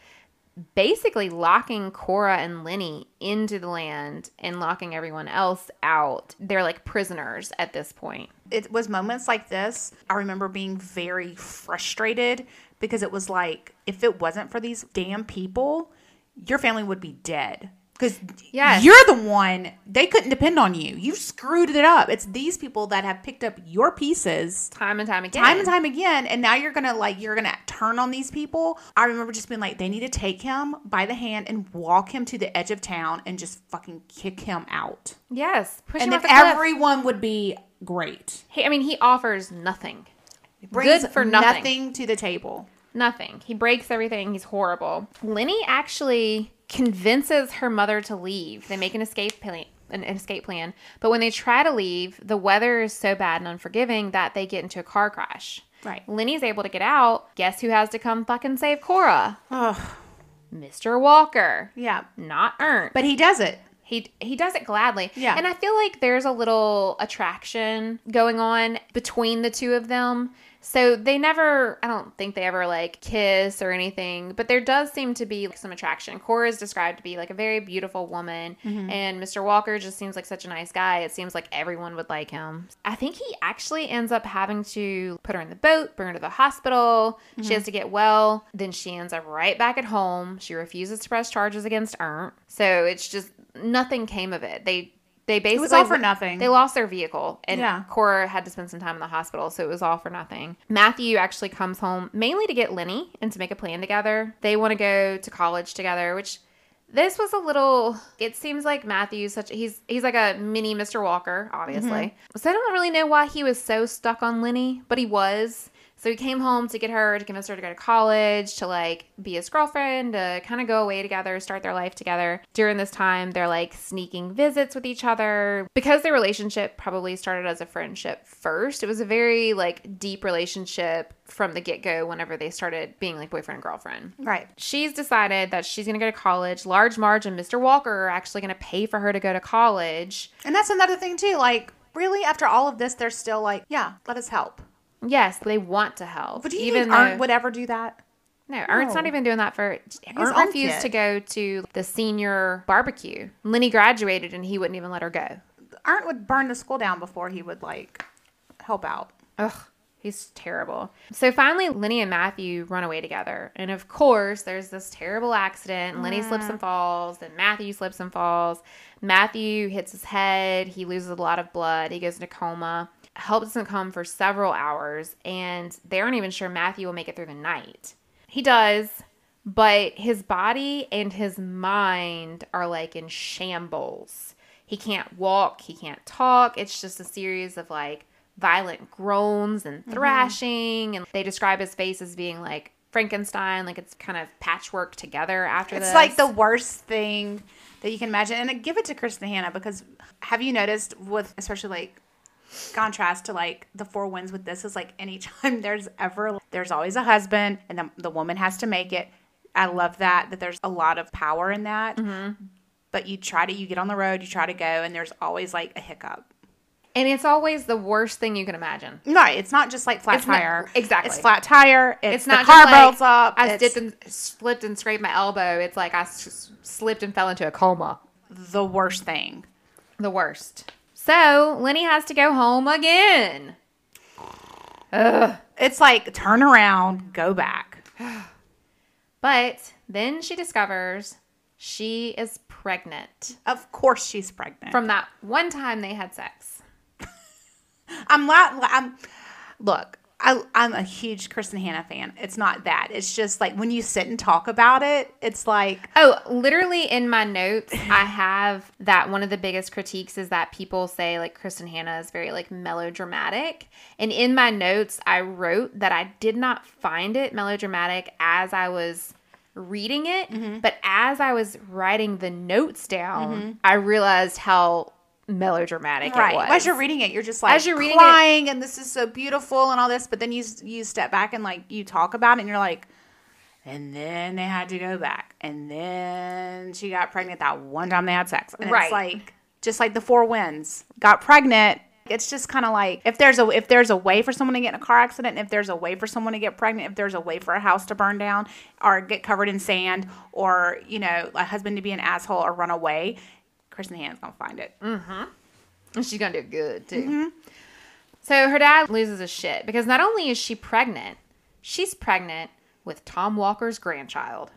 basically locking Cora and Lenny into the land and locking everyone else out. They're like prisoners at this point. It was moments like this. I remember being very frustrated because it was like, if it wasn't for these damn people, your family would be dead. Because you're the one. They couldn't depend on you. You screwed it up. It's these people that have picked up your pieces. Time and time again. And now you're going to turn on these people. I remember just being like, they need to take him by the hand and walk him to the edge of town and just fucking kick him out. Yes. Push him off the cliff. And everyone would be great. He offers nothing. Good for nothing. Nothing to the table. Nothing. He breaks everything. He's horrible. Lenny actually... convinces her mother to leave. They make an escape plan, but when they try to leave, the weather is so bad and unforgiving that they get into a car crash. Right. Lenny's able to get out. Guess who has to come fucking save Cora? Oh, Mr. Walker. Yeah. Not Ernst. But he does it. He does it gladly. Yeah. And I feel like there's a little attraction going on between the two of them. So they never, I don't think they ever like kiss or anything, but there does seem to be like, some attraction. Cora is described to be like a very beautiful woman, and Mr. Walker just seems like such a nice guy. It seems like everyone would like him. I think he actually ends up having to put her in the boat, bring her to the hospital. She has to get well. Then she ends up right back at home. She refuses to press charges against Ernst. So it's just nothing came of it. They They basically, it was all for nothing. They lost their vehicle, and Cora had to spend some time in the hospital, so it was all for nothing. Matthew actually comes home mainly to get Lenny and to make a plan together. They want to go to college together, which this was a little, it seems like Matthew's such, he's like a mini Mr. Walker, obviously. Mm-hmm. So I don't really know why he was so stuck on Lenny, but he was. So he came home to get her, to convince her to go to college, to like be his girlfriend, to kind of go away together, start their life together. During this time, they're like sneaking visits with each other. Because their relationship probably started as a friendship first, it was a very like deep relationship from the get-go whenever they started being like boyfriend and girlfriend. Right. She's decided that she's going to go to college. Large Marge and Mr. Walker are actually going to pay for her to go to college. And that's another thing too. Like really after all of this, they're still like, yeah, let us help. Yes, they want to help. But do you even think Arndt would ever do that? No, Arndt's not even doing that for... Arndt refused to go to the senior barbecue. Lenny graduated and he wouldn't even let her go. Arndt would burn the school down before he would, like, help out. Ugh, he's terrible. So finally, Lenny and Matthew run away together. And of course, there's this terrible accident. Mm. Lenny slips and falls. Then Matthew slips and falls. Matthew hits his head. He loses a lot of blood. He goes into coma. Help doesn't come for several hours, and they aren't even sure Matthew will make it through the night. He does, but his body and his mind are like in shambles. He can't walk, he can't talk. It's just a series of like violent groans and thrashing, and they describe his face as being like Frankenstein, like it's kind of patchwork together after this. It's like the worst thing that you can imagine. And I give it to Kristin Hannah, because have you noticed with especially like contrast to like The Four Winds with this is like anytime there's always a husband and the woman has to make it. I love that there's a lot of power in that, but you get on the road, you try to go, and there's always like a hiccup. And it's always the worst thing you can imagine. Right. It's not just like flat tire. Exactly. It's flat tire. It's not the car just like up. I slipped and scraped my elbow. It's like I slipped and fell into a coma. The worst thing. The worst. So, Lenny has to go home again. Ugh. It's like, turn around, go back. But then she discovers she is pregnant. Of course she's pregnant. From that one time they had sex. I'm a huge Kristin Hannah fan. It's not that. It's just like when you sit and talk about it, it's like... Oh, literally in my notes, I have that one of the biggest critiques is that people say like Kristin Hannah is very like melodramatic. And in my notes, I wrote that I did not find it melodramatic as I was reading it. Mm-hmm. But as I was writing the notes down, I realized how... melodramatic it was. As you're reading it, you're just like crying and this is so beautiful and all this, but then you step back and like you talk about it and you're like, and then they had to go back, and then she got pregnant that one time they had sex, and it's like just like The Four Winds got pregnant. It's just kind of like if there's a way for someone to get in a car accident, if there's a way for someone to get pregnant, if there's a way for a house to burn down or get covered in sand, or you know, a husband to be an asshole or run away, Kristin Hannah's gonna find it. And she's gonna do good too. So her dad loses his shit because not only is she pregnant, she's pregnant with Tom Walker's grandchild,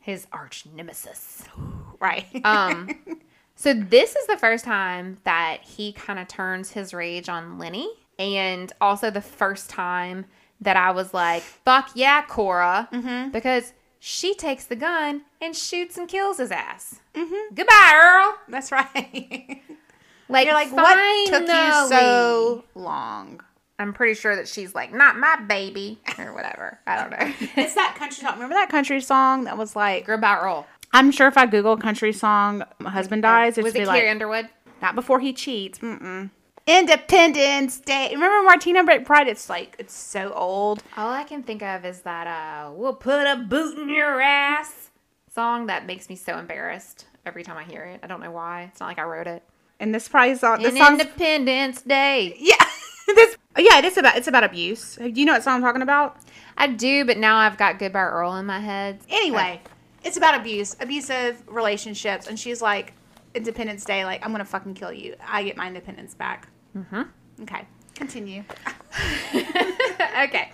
his arch nemesis. Right. So this is the first time that he kind of turns his rage on Lenny, and also the first time that I was like, "Fuck yeah, Cora," because she takes the gun and shoots and kills his ass. Goodbye, Earl. That's right. Like, you're like, what took you so long? I'm pretty sure that she's like, not my baby or whatever. I don't know. It's that country song. Remember that country song that was like, Goodbye, Earl? I'm sure if I Google country song, My Husband Dies, was it Carrie Underwood? Not Before He Cheats. Independence Day. Remember Martina Pride? It's like, it's so old. All I can think of is that we'll put a boot in your ass song that makes me so embarrassed every time I hear it. I don't know why. It's not like I wrote it. And this probably song. This Independence Day. Yeah. It's about abuse. Do you know what song I'm talking about? I do, but now I've got Goodbye Earl in my head. Anyway, it's about abuse, abusive relationships, and she's like, Independence Day, like, I'm gonna fucking kill you. I get my independence back. Okay, continue. Okay.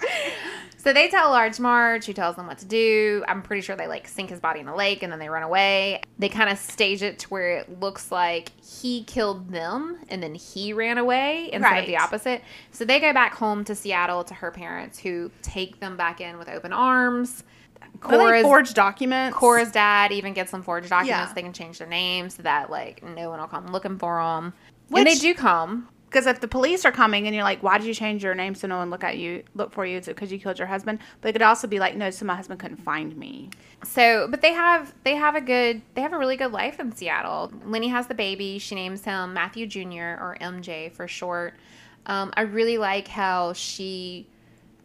So they tell Large Marge, who tells them what to do. I'm pretty sure they, like, sink his body in the lake, and then they run away. They kind of stage it to where it looks like he killed them, and then he ran away instead of the opposite. So they go back home to Seattle to her parents, who take them back in with open arms. Cora's, forged documents. Cora's dad even gets them forged documents. Yeah. They can change their names so that, like, no one will come looking for them. When they do come... Because if the police are coming and you're like, why did you change your name so no one look for you? Is it because you killed your husband? But it could also be like, no, so my husband couldn't find me. So, but they have a really good life in Seattle. Lenny has the baby. She names him Matthew Jr. or MJ for short. I really like how she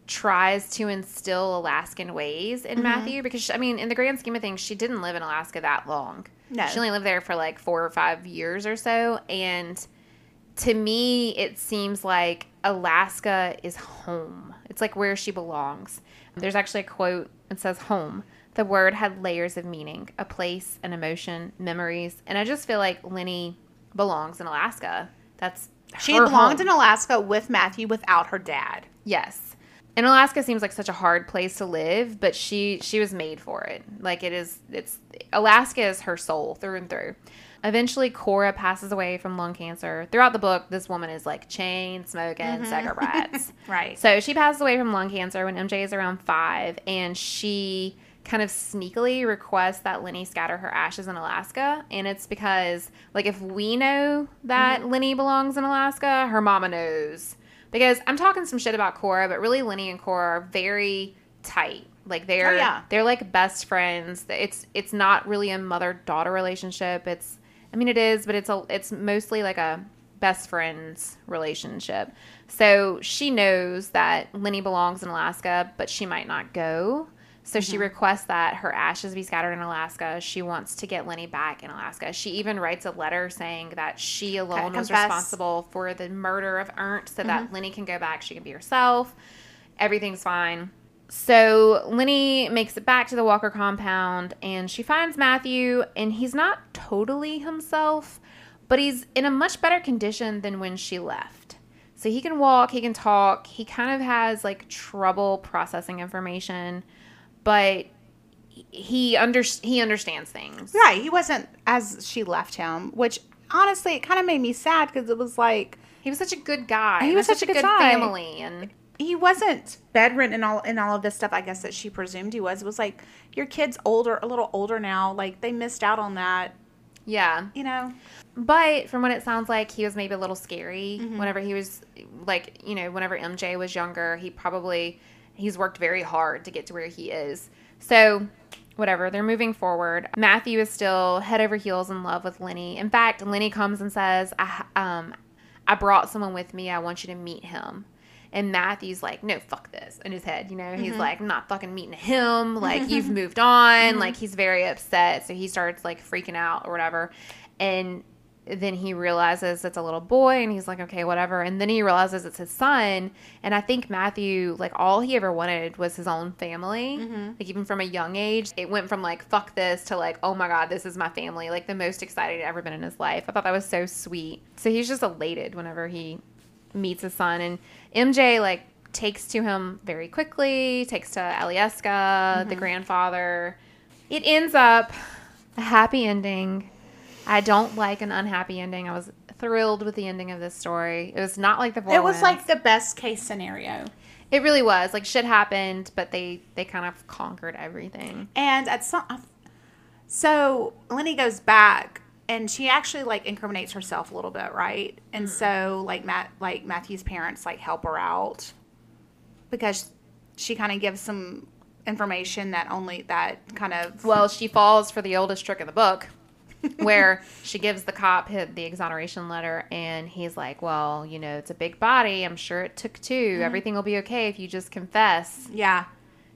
tries to instill Alaskan ways in Matthew. Because, I mean, in the grand scheme of things, she didn't live in Alaska that long. No. She only lived there for like 4 or 5 years or so. And... to me, it seems like Alaska is home. It's like where she belongs. There's actually a quote that says, home. The word had layers of meaning, a place, an emotion, memories. And I just feel like Lenny belongs in Alaska. That's she belonged home. In Alaska with Matthew without her dad. Yes. And Alaska seems like such a hard place to live, but she was made for it. Like Alaska is her soul through and through. Eventually, Cora passes away from lung cancer. Throughout the book, this woman is, like, chain-smoking cigarette butts. Right. So she passes away from lung cancer when MJ is around 5, and she kind of sneakily requests that Lenny scatter her ashes in Alaska. And it's because, like, if we know that Lenny belongs in Alaska, her mama knows. Because I'm talking some shit about Cora, but really Lenny and Cora are very tight. Like, they're like, best friends. It's not really a mother-daughter relationship. It is, but it's mostly like a best friends relationship. So she knows that Lenny belongs in Alaska, but she might not go. So she requests that her ashes be scattered in Alaska. She wants to get Lenny back in Alaska. She even writes a letter saying that she alone was responsible for the murder of Ernst so that Lenny can go back. She can be herself. Everything's fine. So Lenny makes it back to the Walker compound, and she finds Matthew, and he's not totally himself, but he's in a much better condition than when she left. So he can walk, he can talk, he kind of has, like, trouble processing information, but he understands things. Right, he wasn't as she left him, which, honestly, it kind of made me sad because it was like... He was such a good guy. He was such a good family, and... He wasn't bedridden in all of this stuff, I guess, that she presumed he was. It was like, your kid's a little older now. Like, they missed out on that. Yeah. You know? But from what it sounds like, he was maybe a little scary. Whenever he was, like, you know, whenever MJ was younger, he's worked very hard to get to where he is. So, whatever. They're moving forward. Matthew is still head over heels in love with Lenny. In fact, Lenny comes and says, I brought someone with me. I want you to meet him. And Matthew's like, no, fuck this, in his head, you know. He's like, I'm not fucking meeting him. Like, you've moved on. Like, he's very upset. So he starts, like, freaking out or whatever. And then he realizes it's a little boy, and he's like, okay, whatever. And then he realizes it's his son. And I think Matthew, like, all he ever wanted was his own family. Like, even from a young age, it went from, like, fuck this to, like, oh, my God, this is my family. Like, the most excited he'd ever been in his life. I thought that was so sweet. So he's just elated whenever he meets his son, and MJ, like, takes to him very quickly, takes to Alieska, the grandfather. It ends up a happy ending. I don't like an unhappy ending. I was thrilled with the ending of this story. It was not like the Four Winds. It was like the best case scenario. It really was. Like, shit happened, but they kind of conquered everything. And at so Lenny goes back. And she actually, like, incriminates herself a little bit, right? And so, like, Matthew's parents, like, help her out because she kind of gives some information that Well, she falls for the oldest trick in the book where she gives the cop the exoneration letter, and he's like, well, you know, it's a big body. I'm sure it took two. Everything will be okay if you just confess. Yeah.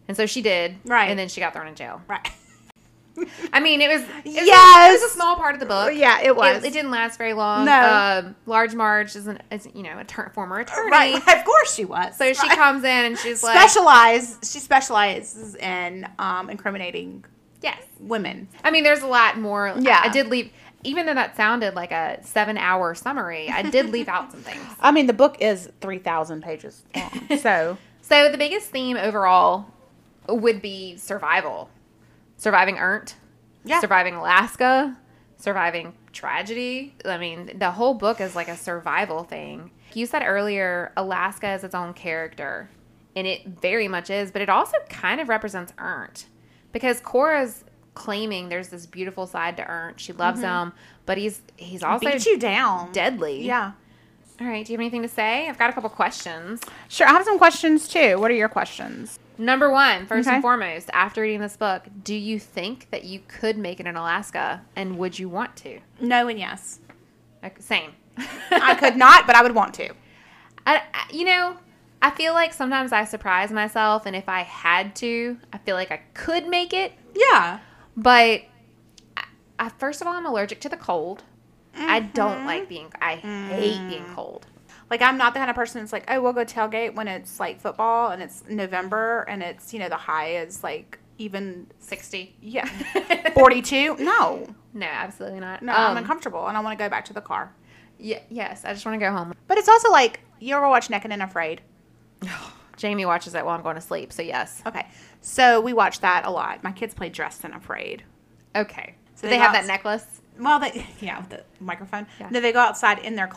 And so she did. Right. And then she got thrown in jail. Right. I mean, it was a small part of the book. Yeah, it was. It didn't last very long. No. Large Marge is a former attorney. Right. Of course she was. So she comes in and she's like... She specializes in incriminating women. I mean, there's a lot more. Yeah. I did leave... Even though that sounded like a 7-hour summary, I did leave out some things. I mean, the book is 3,000 pages long, so... So the biggest theme overall would be survival. Surviving Ernst. Yeah. Surviving Alaska. Surviving tragedy. I mean, the whole book is like a survival thing. You said earlier, Alaska is its own character. And it very much is. But it also kind of represents Ernst. Because Cora's claiming there's this beautiful side to Ernst. She loves him. But he's also beat you down. Deadly. Yeah. All right. Do you have anything to say? I've got a couple questions. Sure. I have some questions, too. What are your questions? Number one, first and foremost, after reading this book, do you think that you could make it in Alaska? And would you want to? No and yes. Same. I could not, but I would want to. I feel like sometimes I surprise myself. And if I had to, I feel like I could make it. Yeah. But I first of all, I'm allergic to the cold. Mm-hmm. I don't like being, I hate being cold. Like, I'm not the kind of person that's like, oh, we'll go tailgate when it's, like, football and it's November and it's, the high is, like, even 60. Yeah. 42. No. No, absolutely not. No, I'm uncomfortable and I want to go back to the car. Yeah, yes, I just want to go home. But it's also, like, you ever watch Naked and Afraid? Jamie watches that while I'm going to sleep, so yes. Okay. So, we watch that a lot. My kids play Dressed and Afraid. Okay. So they have that necklace? Well, with the microphone. Yeah. No, they go outside in their,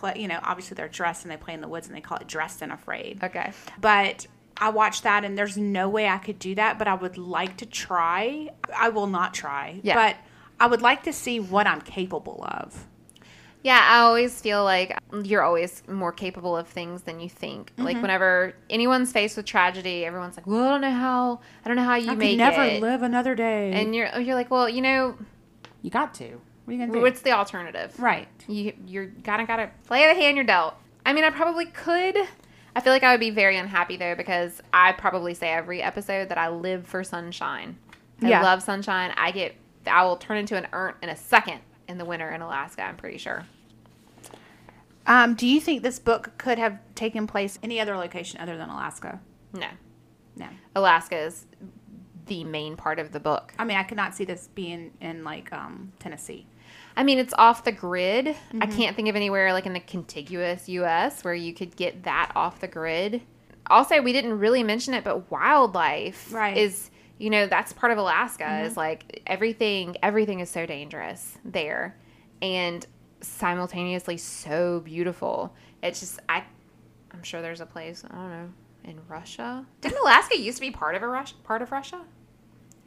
obviously they're dressed and they play in the woods and they call it Dressed and Afraid. Okay. But I watched that and there's no way I could do that, but I would like to try. I will not try. Yeah. But I would like to see what I'm capable of. Yeah, I always feel like you're always more capable of things than you think. Mm-hmm. Like whenever anyone's faced with tragedy, everyone's like, well, I don't know how you make it. I could never live another day. And you're like, well, you got to. What are you gonna do? What's the alternative? Right. You're gotta play the hand you're dealt. I mean, I probably could. I feel like I would be very unhappy though because I probably say every episode that I live for sunshine. I love sunshine. I will turn into an Ernst in a second in the winter in Alaska. I'm pretty sure. Do you think this book could have taken place any other location other than Alaska? No. Alaska is the main part of the book. I mean, I could not see this being in like Tennessee. I mean, it's off the grid. Mm-hmm. I can't think of anywhere like in the contiguous U.S. where you could get that off the grid. Also, we didn't really mention it, but wildlife is, that's part of Alaska. Mm-hmm. Is like everything is so dangerous there and simultaneously so beautiful. It's just, I'm sure there's a place, I don't know, in Russia. Didn't Alaska used to be part of Russia?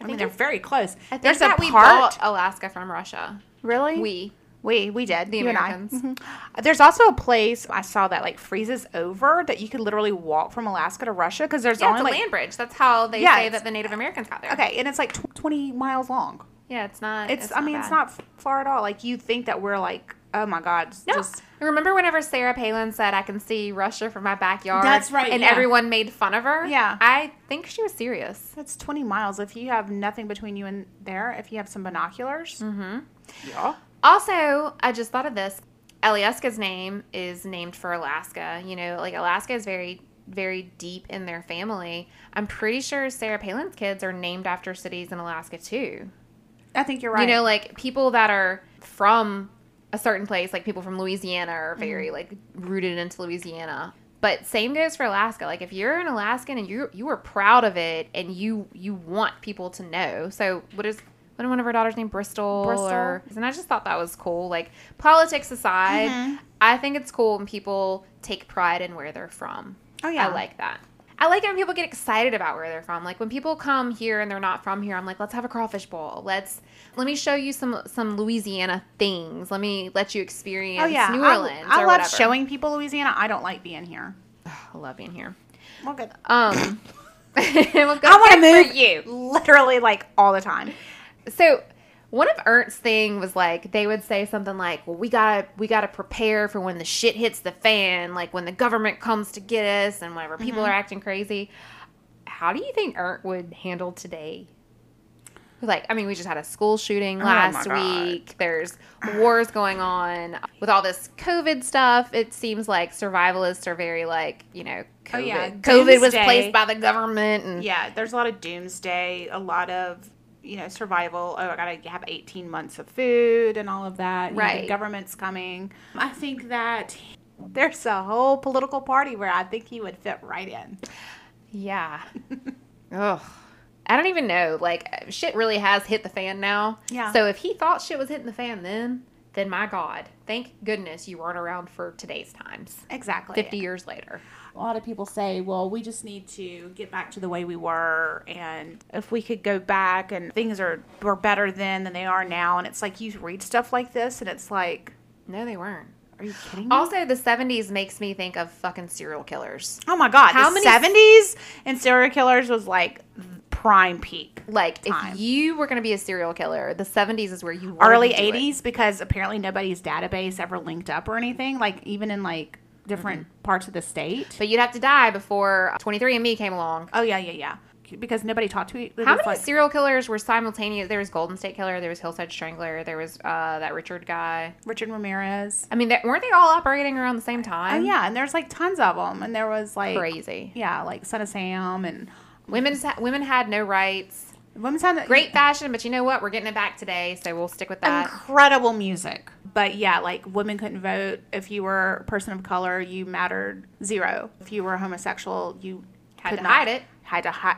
I mean, they're very close. I think we bought Alaska from Russia. Really? We did. The Americans. Mm-hmm. There's also a place I saw that like freezes over that you could literally walk from Alaska to Russia because there's only it's a land bridge. That's how they say that the Native Americans got there. Okay, and it's like 20 miles long. Yeah, it's not. It's not far at all. Like you think that we're like, oh my God. No. Remember whenever Sarah Palin said, I can see Russia from my backyard? That's right. And everyone made fun of her? Yeah. I think she was serious. That's 20 miles. If you have nothing between you and there, if you have some binoculars. Mm-hmm. Yeah. Also, I just thought of this. Alyeska's name is named for Alaska. Like Alaska is very, very deep in their family. I'm pretty sure Sarah Palin's kids are named after cities in Alaska too. I think you're right. Like people that are from a certain place, like people from Louisiana are very like rooted into Louisiana. But same goes for Alaska. Like if you're an Alaskan and you are proud of it and you want people to know. So what one of her daughters named Bristol? And I just thought that was cool. Like politics aside, I think it's cool when people take pride in where they're from. Oh yeah. I like that. I like it when people get excited about where they're from. Like when people come here and they're not from here, I'm like, let's have a crawfish bowl. Let me show you some Louisiana things. Let me let you experience New Orleans. I love showing people Louisiana. I don't like being here. I love being here. Well, good. I want to move for you literally like all the time. So one of Ernst's thing was like they would say something like, "Well, we gotta prepare for when the shit hits the fan, like when the government comes to get us and whenever people are acting crazy." How do you think Ernst would handle today? Like, I mean, we just had a school shooting last week. There's wars going on with all this COVID stuff. It seems like survivalists are very like, COVID. Oh, yeah. COVID was placed by the government, and there's a lot of doomsday, a lot of. Survival. Oh, I gotta have 18 months of food and all of that. Right. The government's coming. I think that there's a whole political party where I think he would fit right in. Yeah. Ugh. I don't even know. Like, shit really has hit the fan now. Yeah. So if he thought shit was hitting the fan then my God, thank goodness you weren't around for today's times. Exactly. 50 years later. A lot of people say, well, we just need to get back to the way we were. And if we could go back and things were better then than they are now. And it's like, you read stuff like this and it's like, no, they weren't. Are you kidding me? Also, the 70s makes me think of fucking serial killers. Oh, my God. How many 70s and serial killers was like prime peak. Like, time. If you were going to be a serial killer, the 70s is where you were. Early 80s, because apparently nobody's database ever linked up or anything. Like, even in, like, different parts of the state. But you'd have to die before 23andMe came along. Oh, yeah. Because nobody talked to each other. How many serial killers were simultaneous? There was Golden State Killer. There was Hillside Strangler. There was that Richard guy. Richard Ramirez. I mean, weren't they all operating around the same time? Oh, yeah. And there's, like, tons of them. And there was, like... Crazy. Yeah, like Son of Sam and... Women had no rights. Women's had... Great fashion, but you know what? We're getting it back today, so we'll stick with that. Incredible music. But, yeah, like, women couldn't vote. If you were a person of color, you mattered zero. If you were homosexual, you had to hide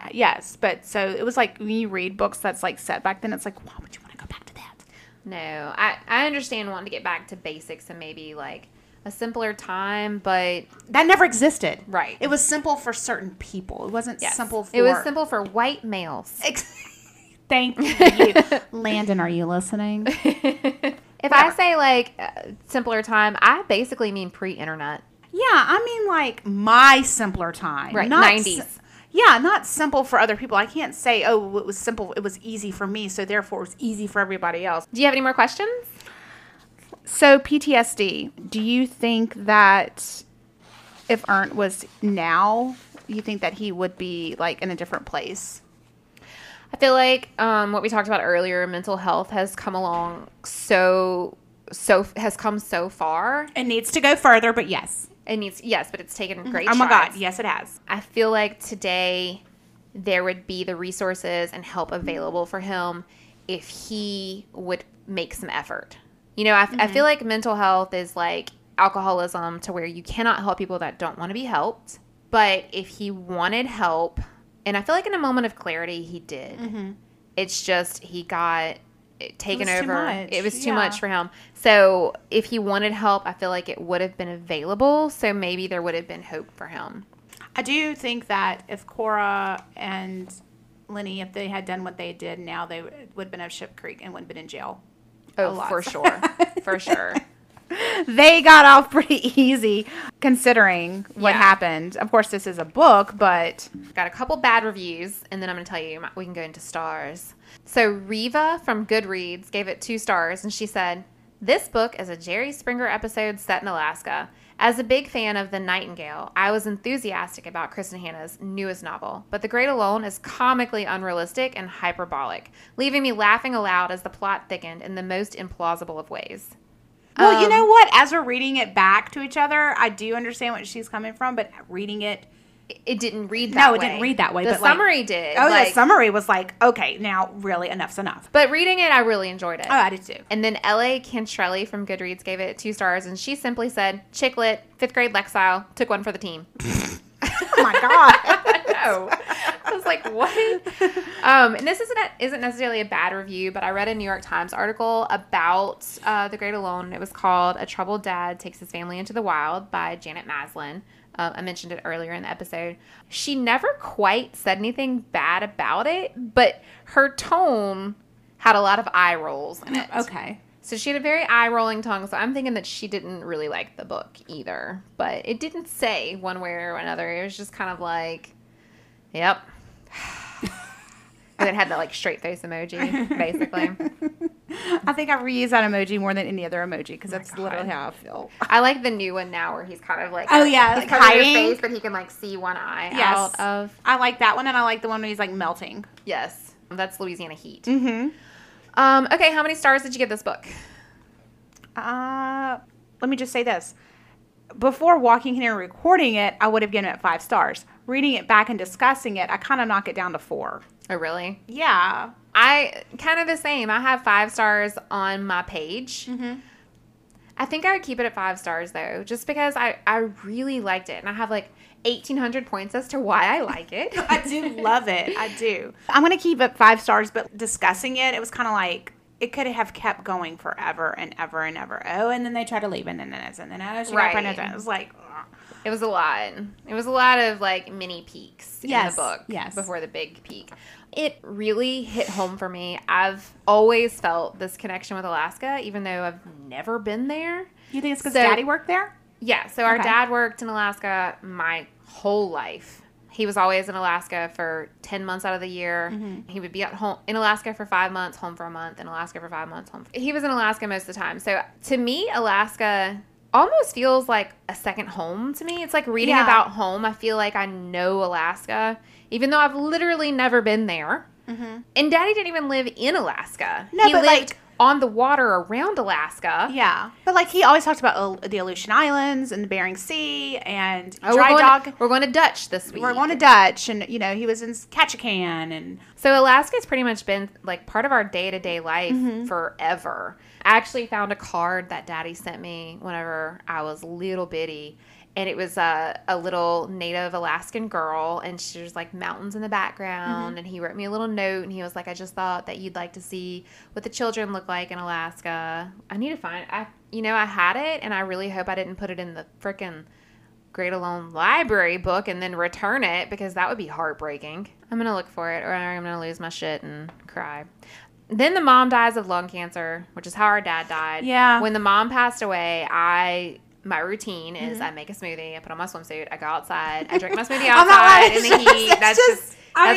it. Yes, but so it was like when you read books that's like set back then, it's like, why would you want to go back to that? No, I understand wanting to get back to basics and maybe like a simpler time, but that never existed. Right. It was simple for certain people. It wasn't simple for... It was simple for white males. Thank you. Landon, are you listening? If I say like simpler time, I basically mean pre-internet. Yeah, I mean like my simpler time. Right, not 90s. Yeah, not simple for other people. I can't say, oh, it was simple. It was easy for me, so therefore it was easy for everybody else. Do you have any more questions? So PTSD, do you think that if Arndt was now, you think that he would be like in a different place? I feel like what we talked about earlier, mental health has come along so far. It needs to go further, but yes. But it's taken great strides. Oh, my God. Yes, it has. I feel like today there would be the resources and help available for him if he would make some effort. You know, I feel like mental health is like alcoholism to where you cannot help people that don't want to be helped. But if he wanted help, and I feel like in a moment of clarity he did. Mm-hmm. It's just he got... taken over. It was too much for him. So if he wanted help, I feel like it would have been available. So maybe there would have been hope for him. I do think that if Cora and Lenny, if they had done what they did now, they would have been at Ship Creek and wouldn't have been in jail. Oh, for sure. For sure. They got off pretty easy considering what happened. Of course, this is a book, but... Got a couple bad reviews, and then I'm going to tell you, we can go into stars. So Reva from Goodreads gave it 2 stars, and she said, "This book is a Jerry Springer episode set in Alaska. As a big fan of The Nightingale, I was enthusiastic about Kristin Hannah's newest novel, but The Great Alone is comically unrealistic and hyperbolic, leaving me laughing aloud as the plot thickened in the most implausible of ways." Well, you know what? As we're reading it back to each other, I do understand what she's coming from, but reading it... It didn't read that way. No, it didn't read that way. The summary did. Oh, the summary was like, okay, now really enough's enough. But reading it, I really enjoyed it. Oh, I did too. And then L.A. Cantrelli from Goodreads gave it 2 stars, and she simply said, "Chick lit, 5th grade Lexile, took one for the team." Oh, my God. No. I was like, what? And this isn't necessarily a bad review, but I read a New York Times article about The Great Alone. It was called "A Troubled Dad Takes His Family into the Wild" by Janet Maslin. I mentioned it earlier in the episode. She never quite said anything bad about it, but her tone had a lot of eye rolls in it. Okay. So she had a very eye-rolling tongue, so I'm thinking that she didn't really like the book either. But it didn't say one way or another. It was just kind of like, yep. And it had that, like, straight-face emoji, basically. I think I reuse that emoji more than any other emoji because that's literally how I feel. I like the new one now where he's kind of, like, like hiding your face, but he can, like, see one eye out of. I like that one, and I like the one where he's, like, melting. Yes. That's Louisiana Heat. Mm-hmm. Okay, how many stars did you give this book? Let me just say this. Before walking in and recording it, I would have given it 5 stars. Reading it back and discussing it, I kind of knock it down to 4. Oh, really? Yeah. I kind of the same. I have 5 stars on my page. Mm-hmm. I think I would keep it at 5 stars, though, just because I really liked it. And I have, like, 1,800 points as to why I like it. I do love it. I do. I'm going to keep it 5 stars, but discussing it, it was kind of like, it could have kept going forever and ever and ever. Oh, and then they try to leave, and then it isn't. And then it was like... Ugh. It was a lot. It was a lot of, like, mini peaks in the book before the big peak. It really hit home for me. I've always felt this connection with Alaska, even though I've never been there. You think it's because Daddy worked there? Yeah. So our dad worked in Alaska my whole life. He was always in Alaska for 10 months out of the year. Mm-hmm. He would be at home in Alaska for 5 months, home for a month, in Alaska for 5 months, home. He was in Alaska most of the time. So to me, Alaska almost feels like a second home to me. It's like reading about home. I feel like I know Alaska, even though I've literally never been there. Mm-hmm. And Daddy didn't even live in Alaska. No, he lived on the water around Alaska. Yeah. But, like, he always talked about the Aleutian Islands and the Bering Sea and we're going to Dutch this week. We're going to Dutch. And, you know, he was in Ketchikan. And so Alaska's pretty much been, like, part of our day-to-day life forever. I actually found a card that Daddy sent me whenever I was little bitty. And it was a little native Alaskan girl, and she was like mountains in the background. Mm-hmm. And he wrote me a little note, and he was like, I just thought that you'd like to see what the children look like in Alaska. I need to find it. I had it, and I really hope I didn't put it in the frickin' Great Alone library book and then return it, because that would be heartbreaking. I'm going to look for it, or I'm going to lose my shit and cry. Then the mom dies of lung cancer, which is how our dad died. Yeah. When the mom passed away, my routine is I make a smoothie, I put on my swimsuit, I go outside, I drink my smoothie outside in the heat. That's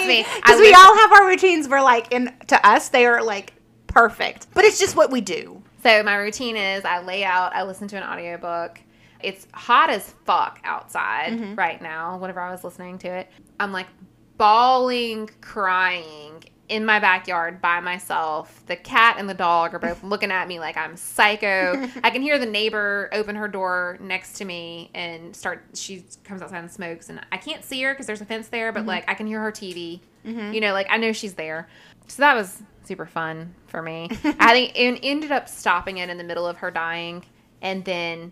me. Because we all have our routines. We're like, to us, they are like perfect. But it's just what we do. So my routine is I lay out, I listen to an audiobook. It's hot as fuck outside right now, whenever I was listening to it. I'm like bawling, crying in my backyard by myself. The cat and the dog are both looking at me like I'm psycho. I can hear the neighbor open her door next to me and she comes outside and smokes, and I can't see her because there's a fence there, but like I can hear her TV. You know, like I know she's there. So that was super fun for me. I think it ended up stopping it in the middle of her dying, and then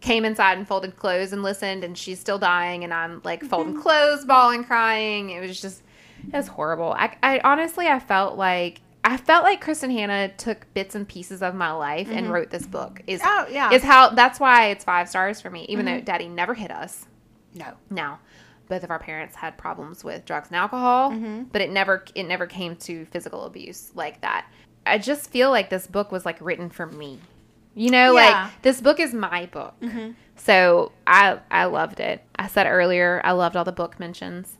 came inside and folded clothes and listened, and she's still dying, and I'm like folding clothes, bawling, crying. It was just... It was horrible. I honestly felt like Kristin Hannah took bits and pieces of my life and wrote this book. That's why it's 5 stars for me, even though Daddy never hit us. No. Both of our parents had problems with drugs and alcohol, but it never came to physical abuse like that. I just feel like this book was like written for me. You know, like this book is my book. So I loved it. I said earlier, I loved all the book mentions.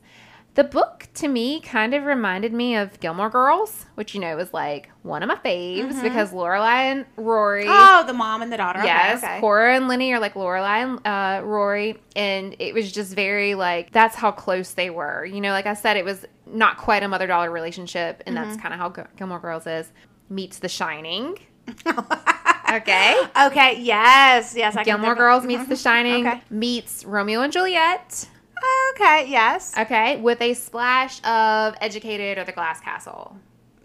The book, to me, kind of reminded me of Gilmore Girls, which, you know, was, like, one of my faves because Lorelai and Rory. Oh, the mom and the daughter. Yes. Okay. Cora and Lenny are, like, Lorelai and Rory. And it was just very, like, that's how close they were. You know, like I said, it was not quite a mother-daughter relationship, and that's kind of how Gilmore Girls is. Meets The Shining. Okay. Yes. Gilmore Girls meets The Shining. Okay. Meets Romeo and Juliet. Okay, yes. Okay, with a splash of Educated or The Glass Castle.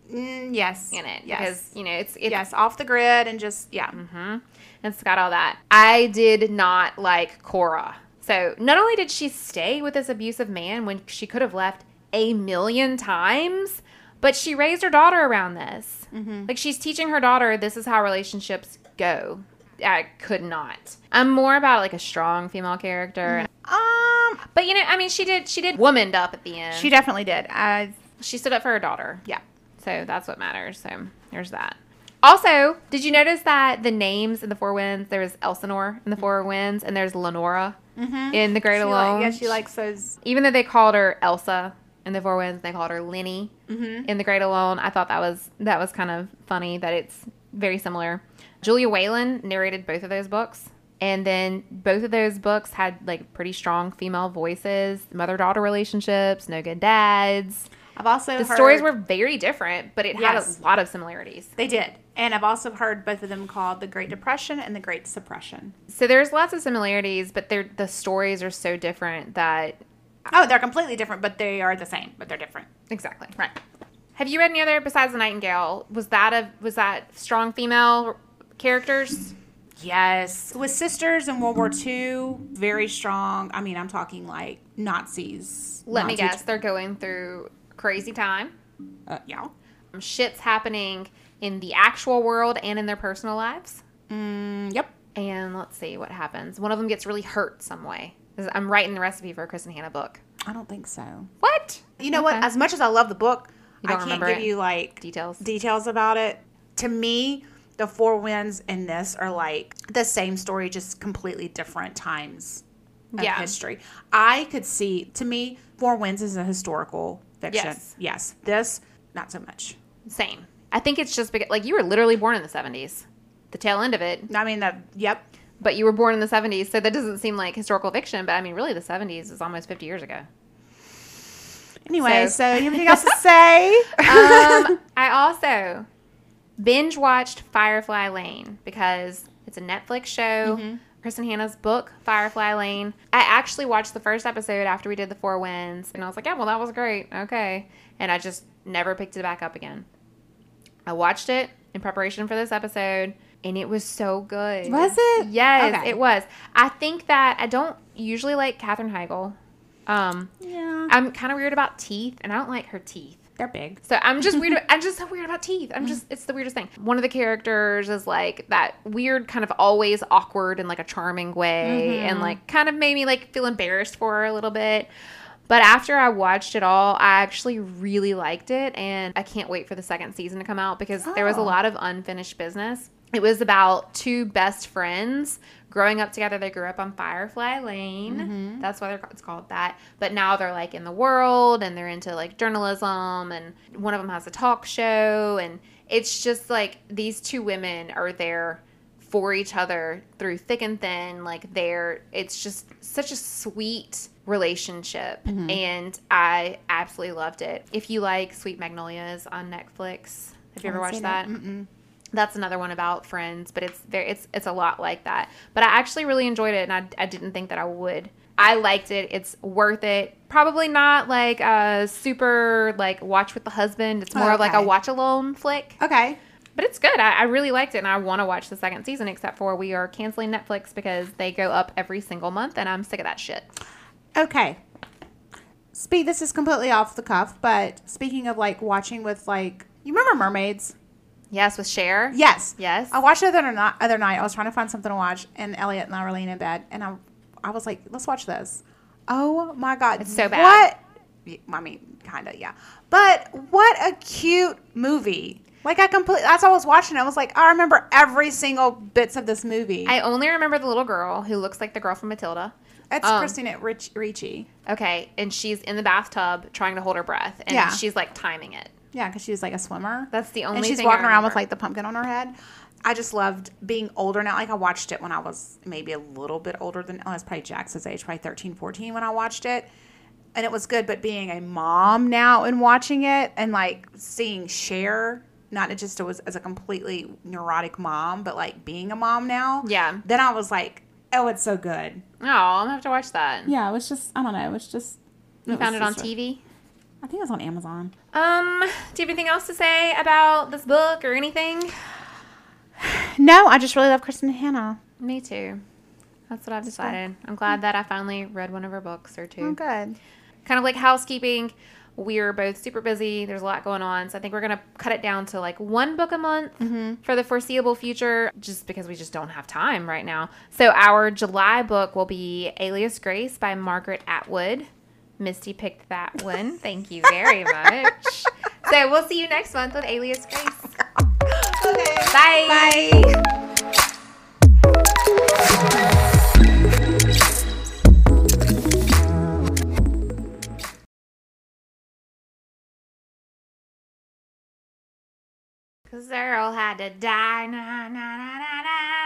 Yes. In it. Yes. Because, you know, it's yes, off the grid and just, yeah. Mm-hmm. It's got all that. I did not like Cora. So, not only did she stay with this abusive man when she could have left 1,000,000 times, but she raised her daughter around this. Mm-hmm. Like, she's teaching her daughter, this is how relationships go. I could not. I'm more about, like, a strong female character. But, you know, I mean, she did womaned up at the end. She definitely did. She stood up for her daughter. Yeah. So that's what matters. So there's that. Also, did you notice that the names in The Four Winds, there was Elsinore in The Four Winds, and there's Lenora in The Great Alone. Yeah, she likes those. Even though they called her Elsa in The Four Winds, they called her Lenny in The Great Alone. I thought that was kind of funny that it's very similar. Julia Whalen narrated both of those books. And then both of those books had, like, pretty strong female voices, mother-daughter relationships, no good dads. I've also heard... The stories were very different, but it had a lot of similarities. They did. And I've also heard both of them called The Great Depression and The Great Suppression. So there's lots of similarities, but the stories are so different that... Oh, they're completely different, but they are the same, but they're different. Exactly. Right. Have you read any other besides The Nightingale? Was that strong female characters? Yes. With sisters in World War II, very strong. I mean, I'm talking like Nazis. Let me guess. They're going through crazy time. Yeah. Shit's happening in the actual world and in their personal lives. Yep. And let's see what happens. One of them gets really hurt some way. I'm writing the recipe for a Kristin Hannah book. I don't think so. What? You know okay. what? As much as I love the book, I can't give you like details about it. To me, The Four Winds and this are like the same story, just completely different times of history. I could see, to me, Four Winds is a historical fiction. Yes. This, not so much. Same. I think it's just because, like, you were literally born in the 70s. The tail end of it. I mean, yep. But you were born in the 70s, so that doesn't seem like historical fiction. But, I mean, really, the 70s is almost 50 years ago. Anyway, so you have anything else to say? I also binge-watched Firefly Lane because it's a Netflix show. Mm-hmm. Kristin Hannah's book, Firefly Lane. I actually watched the first episode after we did The Four Winds, and I was like, yeah, well, that was great. Okay. And I just never picked it back up again. I watched it in preparation for this episode, and it was so good. Was it? Yes, okay. It was. I think that I don't usually like Katherine Heigl. Yeah. I'm kind of weird about teeth, and I don't like her teeth. They're big. So I'm just weird. I'm just so weird about teeth. It's the weirdest thing. One of the characters is like that weird kind of always awkward in like a charming way and like kind of made me like feel embarrassed for her a little bit. But after I watched it all, I actually really liked it, and I can't wait for the second season to come out because there was a lot of unfinished business. It was about two best friends growing up together. They grew up on Firefly Lane. Mm-hmm. That's why it's called that. But now they're like in the world, and they're into like journalism, and one of them has a talk show, and it's just like these two women are there for each other through thick and thin. Like it's just such a sweet relationship, and I absolutely loved it. If you like Sweet Magnolias on Netflix, have you ever watched that? Mm-mm. That's another one about friends, but it's a lot like that. But I actually really enjoyed it, and I didn't think that I would. I liked it. It's worth it. Probably not like a super like watch with the husband. It's more of like a watch alone flick. Okay. But it's good. I really liked it, and I want to watch the second season, except for we are canceling Netflix because they go up every single month, and I'm sick of that shit. Okay. This is completely off the cuff, but speaking of like watching with like, you remember Mermaids? Yes, with Cher? Yes. I watched it the other night. I was trying to find something to watch, and Elliot and I were laying in bed, and I was like, let's watch this. Oh, my God. It's so bad. What? I mean, kind of, yeah. But what a cute movie. Like, as I was watching it, I was like, I remember every single bits of this movie. I only remember the little girl who looks like the girl from Matilda. It's Christina Ricci. Okay, and she's in the bathtub trying to hold her breath, and she's, like, timing it. Yeah, because she was, like, a swimmer. That's the only thing. And she's walking around with, like, the pumpkin on her head. I just loved being older now. Like, I watched it when I was maybe a little bit older than... I was probably Jax's age, probably 13, 14 when I watched it. And it was good, but being a mom now and watching it and, like, seeing Cher... Not just as a completely neurotic mom, but, like, being a mom now. Yeah. Then I was like, oh, it's so good. Oh, I'm going to have to watch that. Yeah, it was just, I don't know. It was just. You found it on TV? I think it was on Amazon. Do you have anything else to say about this book or anything? No, I just really love Kristin Hannah. Me too. That's what I've decided. I'm glad that I finally read one of her books or two. Oh, good. Kind of like housekeeping. We're both super busy. There's a lot going on. So I think we're going to cut it down to like one book a month for the foreseeable future, just because we just don't have time right now. So our July book will be Alias Grace by Margaret Atwood. Misty picked that one. Thank you very much. So we'll see you next month with Alias Grace. Okay. Bye. Bye. Cause Earl had to die, na na na na na.